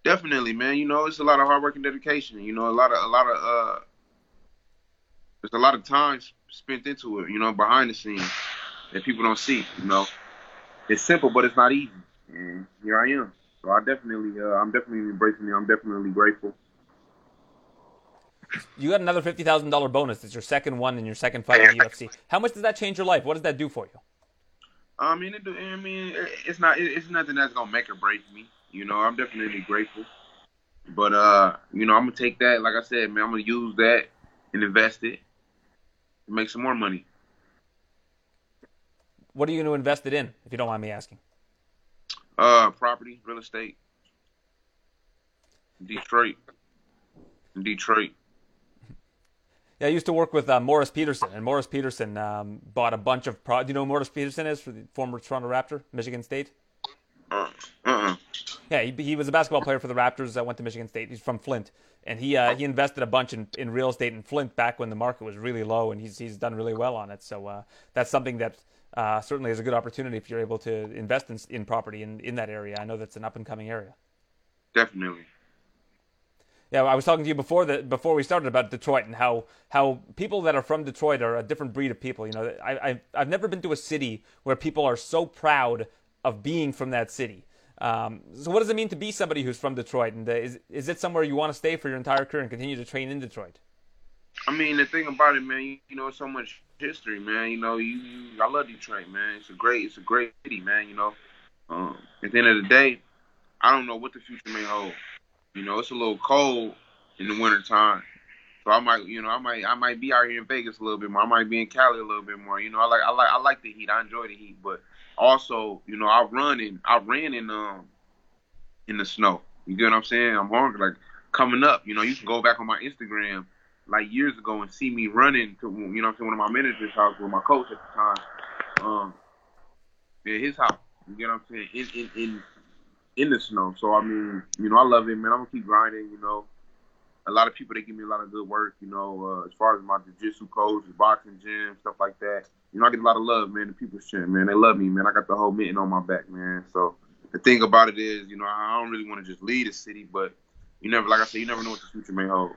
Definitely, man. You know, it's a lot of hard work and dedication. You know, a lot of a lot of uh, there's a lot of time spent into it. You know, behind the scenes that people don't see. You know, it's simple, but it's not easy. And here I am. So I definitely, uh, I'm definitely embracing it. I'm definitely grateful. You got another fifty thousand dollar bonus. It's your second one in your second fight in the U F C. How much does that change your life? What does that do for you? I mean, it, I mean, it's not, it's nothing that's gonna make or break me. You know, I'm definitely grateful. But uh, you know, I'm gonna take that. Like I said, man, I'm gonna use that and invest it and make some more money. What are you gonna invest it in, if you don't mind me asking? Uh, property, real estate, Detroit, Detroit. Yeah, I used to work with uh, Morris Peterson, and Morris Peterson um, bought a bunch of. Pro- Do you know who Morris Peterson is, for the former Toronto Raptor, Michigan State? Uh, uh-uh. Yeah, he, he was a basketball player for the Raptors. I went to Michigan State. He's from Flint, and he uh, he invested a bunch in, in real estate in Flint back when the market was really low, and he's he's done really well on it. So uh, that's something that uh, certainly is a good opportunity if you're able to invest in in property in, in that area. I know that's an up and coming area. Definitely. Yeah, I was talking to you before the, before we started about Detroit and how, how people that are from Detroit are a different breed of people. You know, I, I, I've never been to a city where people are so proud of being from that city. Um, so what does it mean to be somebody who's from Detroit? And is is it somewhere you want to stay for your entire career and continue to train in Detroit? I mean, the thing about it, man, you, you know, so much history, man. You know, you, you I love Detroit, man. It's a great, it's a great city, man, you know. Um, at the end of the day, I don't know what the future may hold. You know, it's a little cold in the wintertime. So I might, you know, I might I might be out here in Vegas a little bit more. I might be in Cali a little bit more. You know, I like I like I like the heat. I enjoy the heat, but also, you know, I run in I ran in um in the snow. You get what I'm saying? I'm hungry. Like coming up, you know, you can go back on my Instagram like years ago and see me running to, you know what I'm saying, one of my manager's house with my coach at the time. Um at his house. You get what I'm saying? In in, in in the snow. So, I mean, you know, I love it, man. I'm going to keep grinding, you know. A lot of people, they give me a lot of good work, you know, uh, as far as my jiu-jitsu coach, boxing gym, stuff like that. You know, I get a lot of love, man, the people's gym, man. They love me, man. I got the whole mitten on my back, man. So, the thing about it is, you know, I don't really want to just leave the city, but you never, like I said, you never know what the future may hold.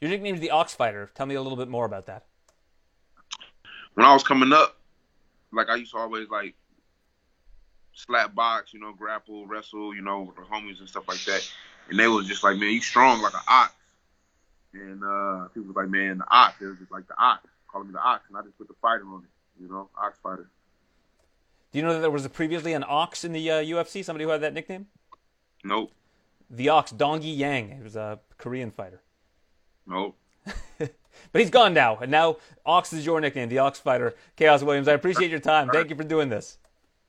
Your nickname is the Ox Fighter. Tell me a little bit more about that. When I was coming up, like, I used to always, like, slap box, you know, grapple, wrestle, you know, with the homies and stuff like that. And they was just like, man, you strong like an ox. And uh, people was like, man, the ox. It was just like the ox, calling me the ox. And I just put the fighter on it, you know, Ox Fighter. Do you know that there was previously an ox in the uh, U F C, somebody who had that nickname? Nope. The ox, Dong-i Yang. He was a Korean fighter. Nope. But he's gone now. And now Ox is your nickname, the Ox Fighter. Chaos Williams, I appreciate your time. Thank you for doing this.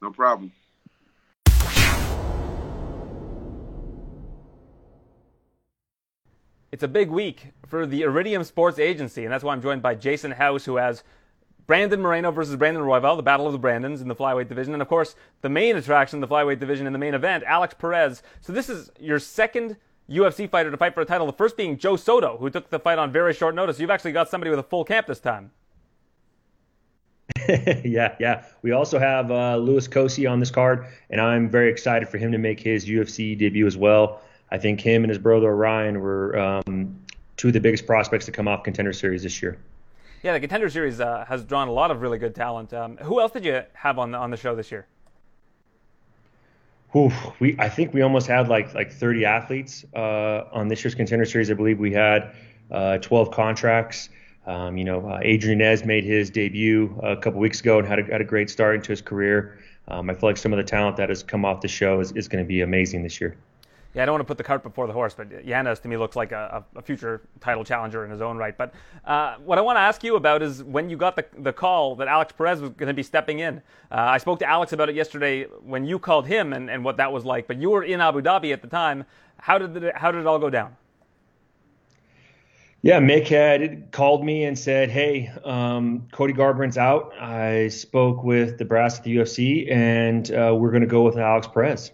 No problem. It's a big week for the Iridium Sports Agency, and that's why I'm joined by Jason House, who has Brandon Moreno versus Brandon Royval, the Battle of the Brandons in the flyweight division, and of course, the main attraction in the flyweight division in the main event, Alex Perez. So this is your second U F C fighter to fight for a title, the first being Joe Soto, who took the fight on very short notice. You've actually got somebody with a full camp this time. yeah, yeah. We also have uh, Louis Kosi on this card, and I'm very excited for him to make his U F C debut as well. I think him and his brother Ryan were um, two of the biggest prospects to come off Contender Series this year. Yeah, the Contender Series uh, has drawn a lot of really good talent. Um, who else did you have on the, on the show this year? Oof, we I think we almost had like like thirty athletes uh, on this year's Contender Series. I believe we had uh, twelve contracts. Um, you know, uh, Adrian Nunez made his debut a couple weeks ago and had a, had a great start into his career. Um, I feel like some of the talent that has come off the show is, is going to be amazing this year. Yeah, I don't want to put the cart before the horse, but Yanez to me looks like a, a future title challenger in his own right. But uh, what I want to ask you about is when you got the the call that Alex Perez was going to be stepping in. Uh, I spoke to Alex about it yesterday when you called him and, and what that was like. But you were in Abu Dhabi at the time. How did the, how did it all go down? Yeah, Mick had called me and said, hey, um, Cody Garbrandt's out. I spoke with the brass at the U F C, and uh, we're going to go with Alex Perez.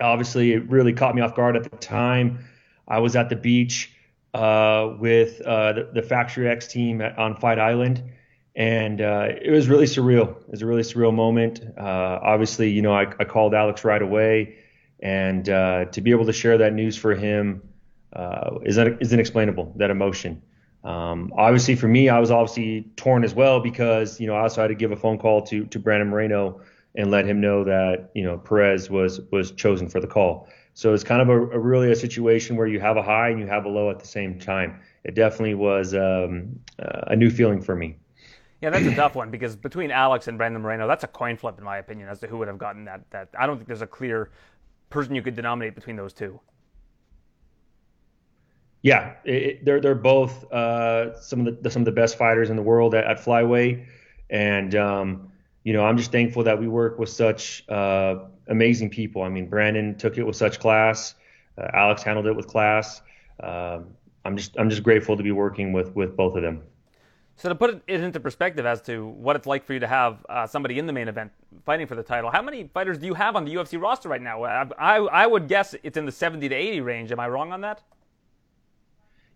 Obviously, it really caught me off guard at the time. I was at the beach uh, with uh, the, the Factory X team at, on Fight Island, and uh, it was really surreal. It was a really surreal moment. Uh, obviously, you know, I, I called Alex right away, and uh, to be able to share that news for him, Uh, is, un- is inexplainable, that emotion. Um, obviously, for me, I was obviously torn as well because, you know, I also had to give a phone call to to Brandon Moreno and let him know that, you know, Perez was was chosen for the call. So it's kind of a, a really a situation where you have a high and you have a low at the same time. It definitely was um, uh, a new feeling for me. Yeah, that's a tough one because between Alex and Brandon Moreno, that's a coin flip, in my opinion, as to who would have gotten that. that. I don't think there's a clear person you could denominate between those two. Yeah, it, they're they're both uh, some of the some of the best fighters in the world at, at flyweight, and um, you know, I'm just thankful that we work with such uh, amazing people. I mean, Brandon took it with such class, uh, Alex handled it with class. Uh, I'm just I'm just grateful to be working with, with both of them. So to put it into perspective as to what it's like for you to have uh, somebody in the main event fighting for the title, how many fighters do you have on the U F C roster right now? I I, I would guess it's in the seventy to eighty range. Am I wrong on that?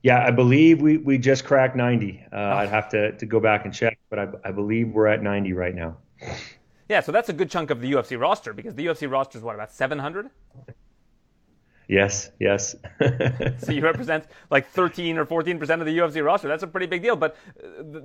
Yeah, I believe we, we just cracked ninety. Uh, I'd have to, to go back and check, but I, I believe we're at ninety right now. Yeah, so that's a good chunk of the U F C roster because the U F C roster is, what, about seven hundred? Yes, yes. So you represent like thirteen or fourteen percent of the U F C roster. That's a pretty big deal, but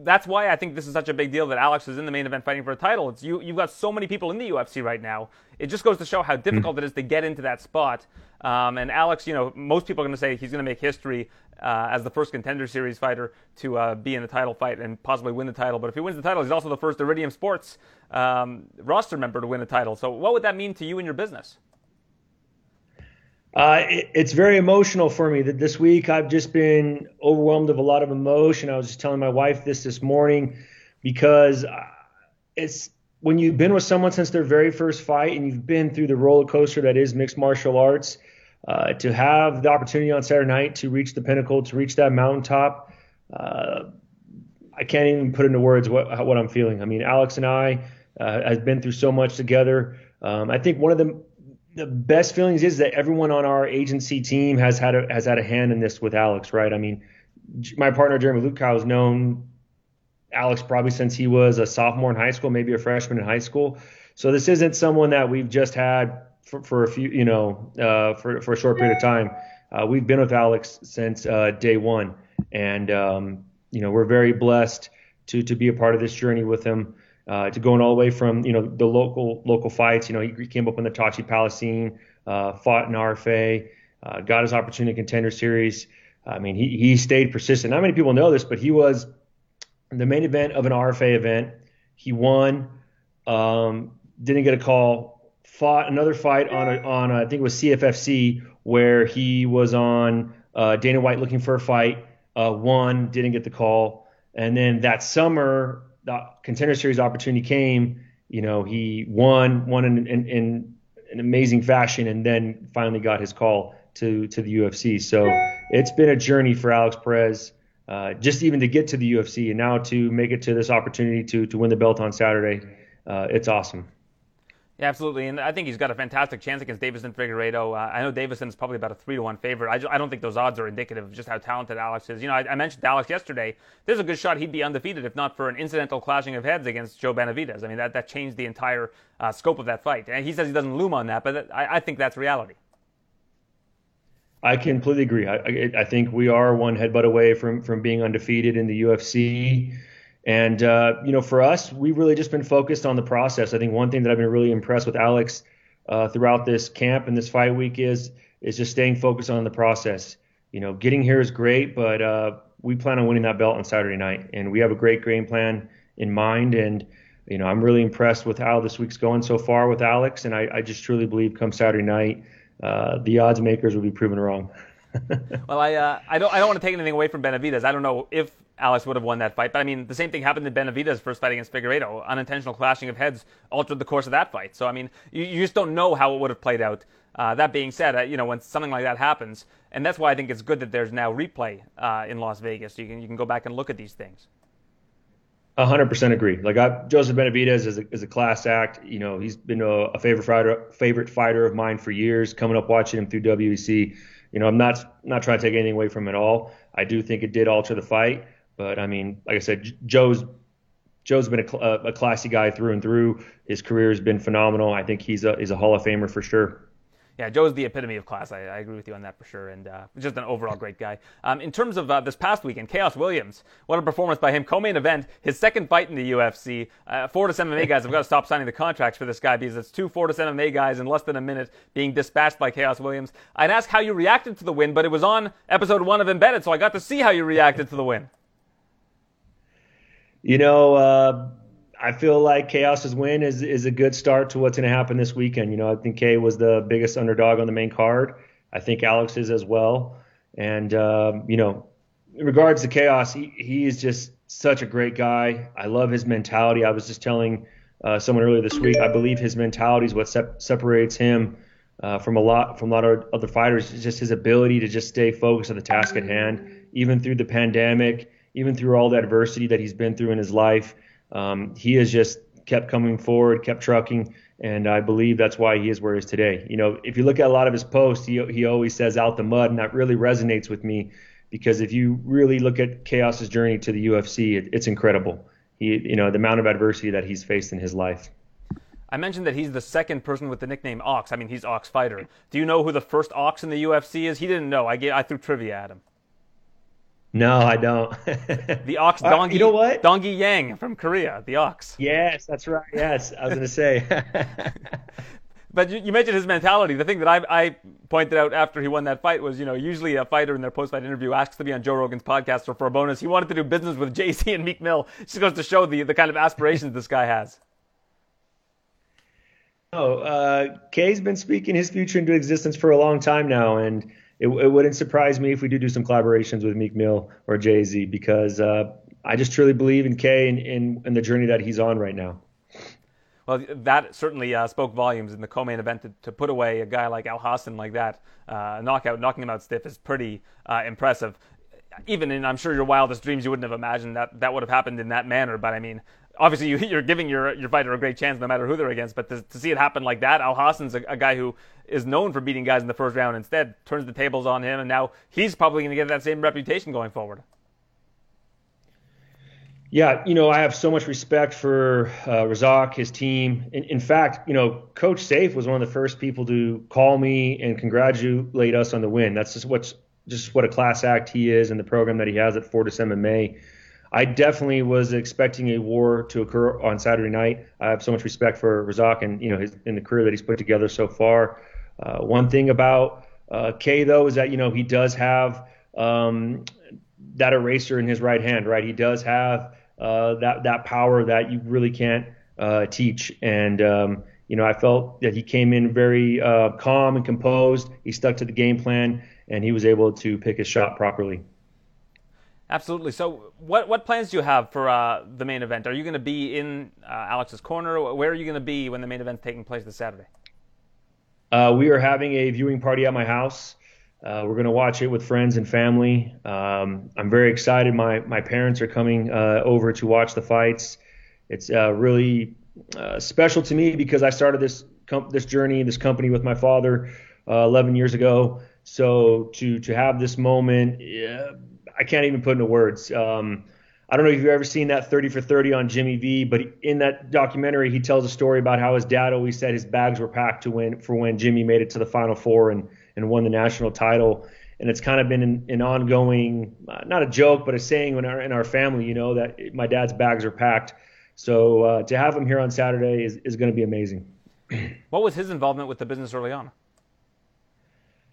that's why I think this is such a big deal that Alex is in the main event fighting for a title. It's you, you've got so many people in the U F C right now. It just goes to show how difficult mm-hmm. it is to get into that spot. Um, and Alex, you know, most people are going to say he's going to make history uh, as the first Contender Series fighter to uh, be in a title fight and possibly win the title. But if he wins the title, he's also the first Iridium Sports um, roster member to win a title. So what would that mean to you and your business? Uh, it, it's very emotional for me that this week I've just been overwhelmed with a lot of emotion. I was just telling my wife this this morning because it's when you've been with someone since their very first fight and you've been through the roller coaster that is mixed martial arts, Uh, to have the opportunity on Saturday night to reach the pinnacle, to reach that mountaintop, uh, I can't even put into words what what I'm feeling. I mean, Alex and I uh, have been through so much together. Um, I think one of the the best feelings is that everyone on our agency team has had a, has had a hand in this with Alex, right? I mean, my partner Jeremy Lukow has known Alex probably since he was a sophomore in high school, maybe a freshman in high school. So this isn't someone that we've just had For, for a few, you know, uh, for for a short period of time. Uh, we've been with Alex since uh, day one, and um, you know, we're very blessed to to be a part of this journey with him. Uh, to going all the way from you know the local local fights. You know, he came up in the Tachi Palace scene, uh, fought in R F A, uh, got his opportunity in Contender Series. I mean, he he stayed persistent. Not many people know this, but he was the main event of an R F A event. He won, um, didn't get a call. Fought another fight on a, on a, I think it was C F F C where he was on uh, Dana White looking for a fight, uh, won, didn't get the call, and then that summer the Contender Series opportunity came. You know, he won, won in in, in an amazing fashion, and then finally got his call to to the U F C. So it's been a journey for Alex Perez, uh, just even to get to the U F C, and now to make it to this opportunity to to win the belt on Saturday. Uh, it's awesome. Yeah, absolutely, and I think he's got a fantastic chance against Deiveson Figueiredo. Uh, I know Deiveson is probably about a three to one favorite. I, just, I don't think those odds are indicative of just how talented Alex is. You know, I, I mentioned Alex yesterday. There's a good shot he'd be undefeated if not for an incidental clashing of heads against Joe Benavidez. I mean, that, that changed the entire uh, scope of that fight. And he says he doesn't loom on that, but that, I, I think that's reality. I completely agree. I, I think we are one headbutt away from from being undefeated in the U F C. And, uh, you know, for us, we've really just been focused on the process. I think one thing that I've been really impressed with Alex uh, throughout this camp and this fight week is is just staying focused on the process. You know, getting here is great, but uh, we plan on winning that belt on Saturday night, and we have a great game plan in mind. And, you know, I'm really impressed with how this week's going so far with Alex. And I, I just truly believe come Saturday night, uh, the odds makers will be proven wrong. Well, I uh, I don't I don't want to take anything away from Benavidez. I don't know if Alex would have won that fight, but I mean the same thing happened to Benavidez' first fight against Figueiredo. Unintentional clashing of heads altered the course of that fight. So I mean, you, you just don't know how it would have played out. Uh, that being said, uh, you know, when something like that happens, and that's why I think it's good that there's now replay uh, in Las Vegas. You can you can go back and look at these things. A hundred percent agree. Like I, Joseph Benavidez is a, is a class act. You know, he's been a, a favorite fighter favorite fighter of mine for years. Coming up watching him through W E C. You know, I'm not not trying to take anything away from it all. I do think it did alter the fight, but I mean, like I said, Joe's Joe's been a, a classy guy through and through. His career has been phenomenal. I think he's a he's a Hall of Famer for sure. Yeah, Joe's the epitome of class. I, I agree with you on that for sure, and uh, just an overall great guy. Um, in terms of uh, this past weekend, Chaos Williams, what a performance by him. Co-main event, his second fight in the U F C. Uh, Fortis M M A guys have got to stop signing the contracts for this guy because it's two Fortis M M A guys in less than a minute being dispatched by Chaos Williams. I'd ask how you reacted to the win, but it was on episode one of Embedded, so I got to see how you reacted to the win. You know, uh... I feel like Chaos's win is is a good start to what's going to happen this weekend. You know, I think Kay was the biggest underdog on the main card. I think Alex is as well. And, um, you know, in regards to Chaos, he, he is just such a great guy. I love his mentality. I was just telling uh, someone earlier this week, I believe his mentality is what se- separates him uh, from a lot from a lot of other fighters. It's just his ability to just stay focused on the task at hand, even through the pandemic, even through all the adversity that he's been through in his life. Um, he has just kept coming forward, kept trucking, and I believe that's why he is where he is today. You know, if you look at a lot of his posts, he he always says out the mud, and that really resonates with me because if you really look at Chaos's journey to the U F C, it, it's incredible. He, you know, the amount of adversity that he's faced in his life. I mentioned that he's the second person with the nickname Ox. I mean, he's Ox Fighter. Do you know who the first Ox in the U F C is? He didn't know. I get, I threw trivia at him. No, I don't. The Ox Dong-i, uh, you know what? Dong-i Yang from Korea, the Ox. Yes, that's right. Yes, I was going to say. But you, you mentioned his mentality. The thing that I, I pointed out after he won that fight was, you know, usually a fighter in their post-fight interview asks to be on Joe Rogan's podcast or for a bonus. He wanted to do business with Jay-Z and Meek Mill. Just goes to show the, the kind of aspirations this guy has. Oh, uh, Kay's been speaking his future into existence for a long time now, and It, it wouldn't surprise me if we do do some collaborations with Meek Mill or Jay-Z because uh, I just truly believe in Kay and, and, and the journey that he's on right now. Well, that certainly uh, spoke volumes in the co-main event. To, to put away a guy like Alhassan like that, uh, knockout, knocking him out stiff is pretty uh, impressive. Even in, I'm sure, your wildest dreams, you wouldn't have imagined that that would have happened in that manner. But, I mean, obviously you, you're giving your your fighter a great chance no matter who they're against. But to, to see it happen like that, Alhassan's a, a guy who is known for beating guys in the first round. Instead, turns the tables on him, and now he's probably going to get that same reputation going forward. Yeah, you know, I have so much respect for uh, Razak, his team. In, in fact, you know, Coach Safe was one of the first people to call me and congratulate us on the win. That's just what's just what a class act he is and the program that he has at Fortis M M A. I definitely was expecting a war to occur on Saturday night. I have so much respect for Razak and, you know, his, and the career that he's put together so far. Uh, one thing about uh, Kay, though, is that, you know, he does have um, that eraser in his right hand, right? He does have uh, that that power that you really can't uh, teach. And, um, you know, I felt that he came in very uh, calm and composed. He stuck to the game plan, and he was able to pick his shot properly. Absolutely. So what what plans do you have for uh, the main event? Are you going to be in uh, Alex's corner? Where are you going to be when the main event's taking place this Saturday? Uh, we are having a viewing party at my house. Uh, we're going to watch it with friends and family. Um, I'm very excited. My my parents are coming uh, over to watch the fights. It's uh, really uh, special to me because I started this com- this journey, this company with my father uh, eleven years ago. So to, to have this moment, yeah, I can't even put into words. Um, I don't know if you've ever seen that thirty for thirty on Jimmy V, but in that documentary, he tells a story about how his dad always said his bags were packed to win for when Jimmy made it to the Final Four and, and won the national title. And it's kind of been an, an ongoing, uh, not a joke, but a saying in our, in our family, you know, that my dad's bags are packed. So uh, to have him here on Saturday is, is going to be amazing. What was his involvement with the business early on?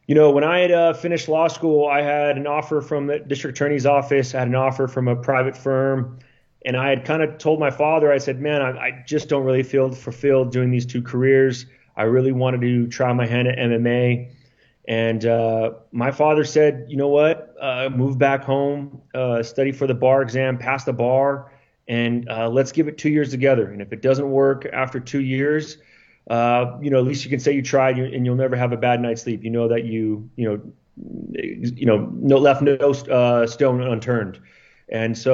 You know, when I had uh, finished law school, I had an offer from the district attorney's office. I had an offer from a private firm. And I had kind of told my father, I said, man, I, I just don't really feel fulfilled doing these two careers. I really wanted to try my hand at M M A. And uh, my father said, you know what, uh, move back home, uh, study for the bar exam, pass the bar, and uh, let's give it two years together. And if it doesn't work after two years, Uh, you know, at least you can say you tried, and you'll never have a bad night's sleep. You know that you, you know, you know, no left no uh, stone unturned. And so,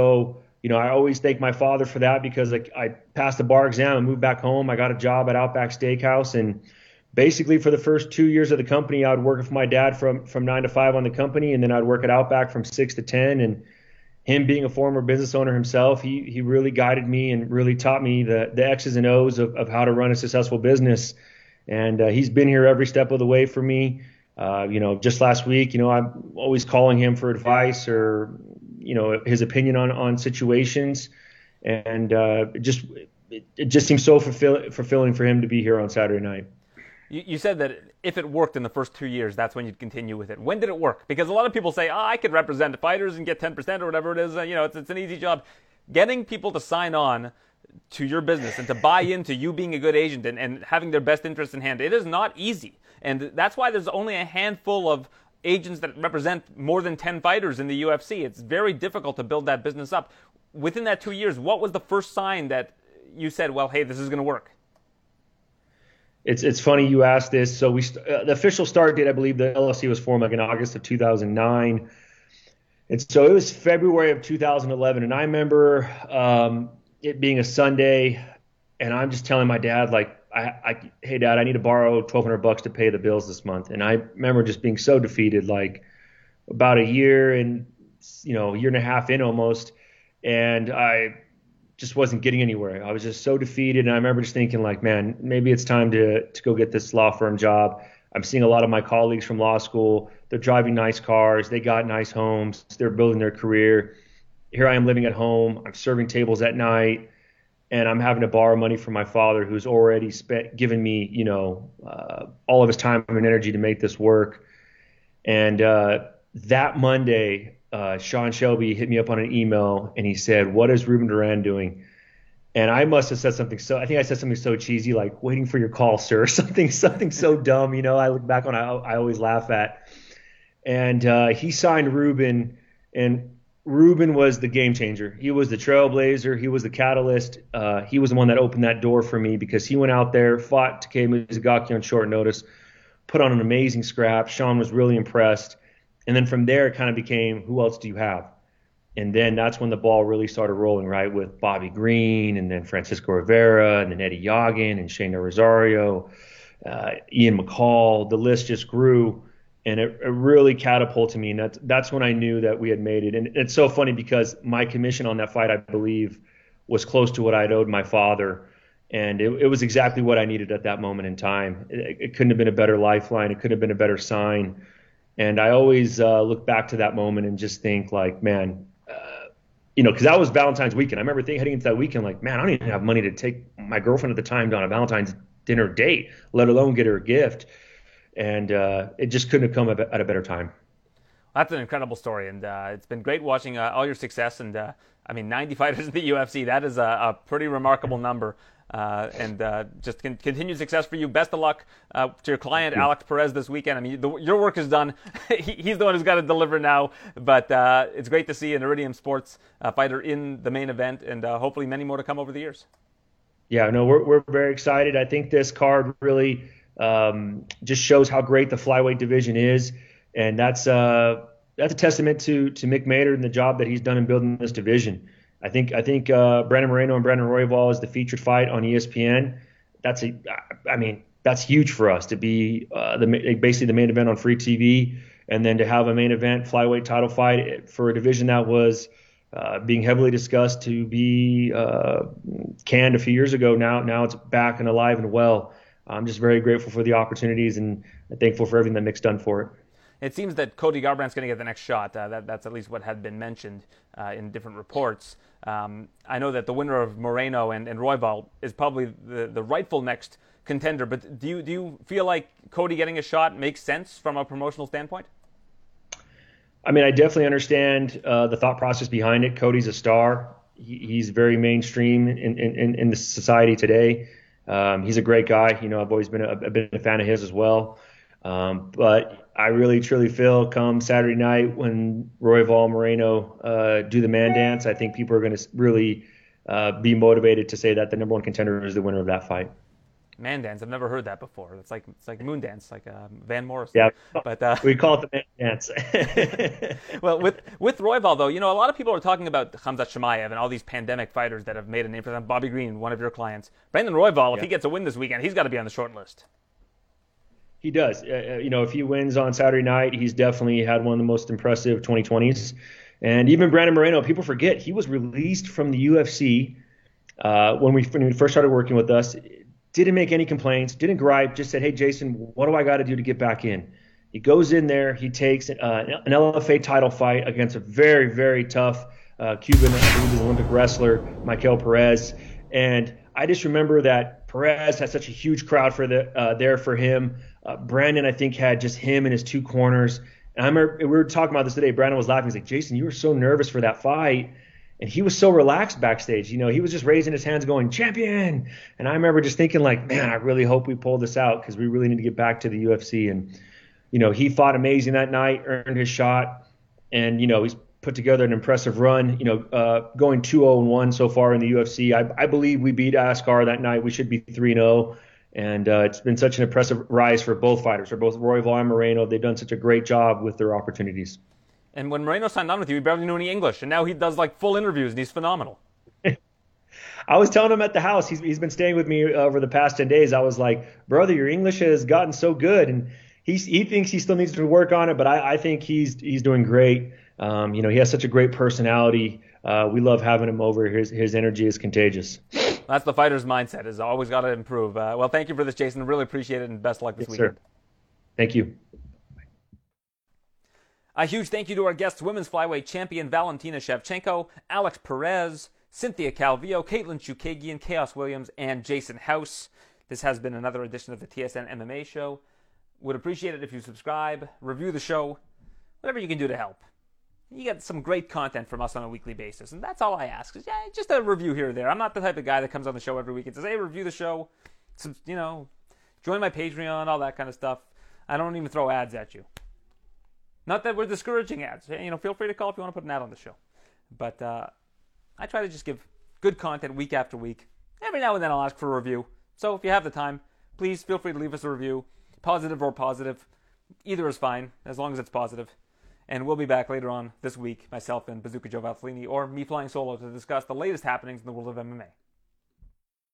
you know, I always thank my father for that, because like I passed the bar exam and moved back home. I got a job at Outback Steakhouse, and basically for the first two years of the company, I would work with my dad from from nine to five on the company, and then I'd work at Outback from six to ten. And him being a former business owner himself, he he really guided me and really taught me the the X's and O's of, of how to run a successful business. And uh, he's been here every step of the way for me. Uh, you know, just last week, you know, I'm always calling him for advice or, you know, his opinion on on situations. And uh, it just it, it just seems so fulfill, fulfilling for him to be here on Saturday night. You, you said that if it worked in the first two years, that's when you'd continue with it. When did it work? Because a lot of people say, oh, I could represent fighters and get ten percent or whatever it is. You know, it's, it's an easy job. Getting people to sign on to your business and to buy into you being a good agent and, and having their best interests in hand, it is not easy. And that's why there's only a handful of agents that represent more than ten fighters in the U F C. It's very difficult to build that business up. Within that two years, what was the first sign that you said, well, hey, this is going to work? It's it's funny you asked this. So we uh, the official start date, I believe the L L C was formed like in August of two thousand nine. And so it was February of two thousand eleven. And I remember um, it being a Sunday, and I'm just telling my dad, like, I, I, hey, Dad, I need to borrow twelve hundred bucks to pay the bills this month. And I remember just being so defeated, like about a year and, you know, year and a half in almost. And I just wasn't getting anywhere. I was just so defeated. And I remember just thinking like, man, maybe it's time to, to go get this law firm job. I'm seeing a lot of my colleagues from law school. They're driving nice cars. They got nice homes. They're building their career. Here I am living at home. I'm serving tables at night, and I'm having to borrow money from my father, who's already spent, given me, you know, uh, all of his time and energy to make this work. And uh, that Monday, Uh, Sean Shelby hit me up on an email, and he said, what is Ruben Duran doing? And I must have said something so, I think I said something so cheesy, like waiting for your call, sir, something, something so dumb, you know, I look back on, I, I always laugh at. And uh, he signed Ruben, and Ruben was the game changer. He was the trailblazer. He was the catalyst. Uh, he was the one that opened that door for me, because he went out there, fought Takei Mizugaki on short notice, put on an amazing scrap. Sean was really impressed. And then from there, it kind of became, who else do you have? And then that's when the ball really started rolling, right, with Bobby Green and then Francisco Rivera and then Eddie Yagan and Shayna Rosario, uh, Ian McCall. The list just grew, and it, it really catapulted me. And that's, that's when I knew that we had made it. And it's so funny because my commission on that fight, I believe, was close to what I'd owed my father. And it, it was exactly what I needed at that moment in time. It, it couldn't have been a better lifeline. It couldn't have been a better sign. And I always uh, look back to that moment and just think like, man, uh, you know, because that was Valentine's weekend. I remember thinking, heading into that weekend like, man, I don't even have money to take my girlfriend at the time on a Valentine's dinner date, let alone get her a gift. And uh, it just couldn't have come at a better time. That's an incredible story. And uh, it's been great watching uh, all your success. And uh, I mean, ninety fighters in the U F C, that is a, a pretty remarkable number. Uh, and uh, just con- continued success for you. Best of luck uh, to your client, Alex Perez, this weekend. I mean, the, your work is done. he, he's the one who's got to deliver now. But uh, it's great to see an Iridium Sports uh, fighter in the main event, and uh, hopefully many more to come over the years. Yeah, no, we're we're very excited. I think this card really um, just shows how great the flyweight division is, and that's uh, that's a testament to to Mick Maeder and the job that he's done in building this division. I think I think uh, Brandon Moreno and Brandon Royval is the featured fight on E S P N. That's a, I mean, that's huge for us to be uh, the basically the main event on free T V, and then to have a main event flyweight title fight for a division that was uh, being heavily discussed to be uh, canned a few years ago. Now now it's back and alive and well. I'm just very grateful for the opportunities and thankful for everything that Mick's done for it. it seems that Cody Garbrandt's going to get the next shot. Uh, that, that's at least what had been mentioned uh, in different reports. Um, I know that the winner of Moreno and, and Royval is probably the, the rightful next contender, but do you, do you feel like Cody getting a shot makes sense from a promotional standpoint? I mean, I definitely understand uh, the thought process behind it. Cody's a star. He, he's very mainstream in, in, in the society today. Um, he's a great guy. You know, I've always been a, I've been a fan of his as well. Um, but I really, truly feel come Saturday night when Royval Moreno uh, do the man dance, I think people are going to really uh, be motivated to say that the number one contender is the winner of that fight. Man dance. I've never heard that before. It's like it's like moon dance, like uh, Van Morrison. Yeah, but uh, we call it the man dance. Well, with with Royval though, you know, a lot of people are talking about Khamzat Chimaev and all these pandemic fighters that have made a name for them. Bobby Green, one of your clients, Brandon Royval. If yeah. he gets a win this weekend, he's got to be on the short list. He does. Uh, you know, if he wins on Saturday night, he's definitely had one of the most impressive twenty twenties. And even Brandon Moreno, people forget he was released from the U F C uh, when we when we first started working with us. Didn't make any complaints, didn't gripe, just said, hey, Jason, what do I got to do to get back in? He goes in there, he takes uh, an L F A title fight against a very, very tough uh, Cuban Olympic wrestler, Michael Perez. And I just remember that Perez had such a huge crowd for the, uh, there for him. Uh, Brandon, I think, had just him and his two corners. And I remember we were talking about this today. Brandon was laughing. He's like, Jason, you were so nervous for that fight. And he was so relaxed backstage. You know, he was just raising his hands going, champion. And I remember just thinking like, man, I really hope we pull this out because we really need to get back to the U F C. And, you know, he fought amazing that night, earned his shot. And, you know, he's put together an impressive run, you know, uh, going two oh one so far in the U F C. I, I believe we beat Askar that night. We should be three and oh. And uh, it's been such an impressive rise for both fighters, for both Royval and Moreno. They've done such a great job with their opportunities. And when Moreno signed on with you, he barely knew any English, and now he does like full interviews, and he's phenomenal. I was telling him at the house, he's he's been staying with me over the past ten days. I was like, brother, your English has gotten so good, and he he thinks he still needs to work on it, but I, I think he's he's doing great. Um, you know, he has such a great personality. Uh, we love having him over. His his energy is contagious. That's the fighter's mindset. Is always got to improve. Uh, well, thank you for this, Jason. Really appreciate it, and best luck this yes, weekend. Sir. Thank you. A huge thank you to our guests, women's flyweight champion Valentina Shevchenko, Alex Perez, Cynthia Calvillo, Katlyn Chookagian, Chaos Williams, and Jason House. This has been another edition of the T S N M M A Show. Would appreciate it if you subscribe, review the show, whatever you can do to help. You get some great content from us on a weekly basis, and that's all I ask. Yeah, just a review here or there. I'm not the type of guy that comes on the show every week and says, hey, review the show, some, you know, join my Patreon, all that kind of stuff. I don't even throw ads at you. Not that we're discouraging ads. You know, feel free to call if you want to put an ad on the show. But uh, I try to just give good content week after week. Every now and then I'll ask for a review. So if you have the time, please feel free to leave us a review, positive or positive. Either is fine, as long as it's positive. And we'll be back later on this week, myself and Bazooka Joe Valtellini, or me flying solo, to discuss the latest happenings in the world of M M A.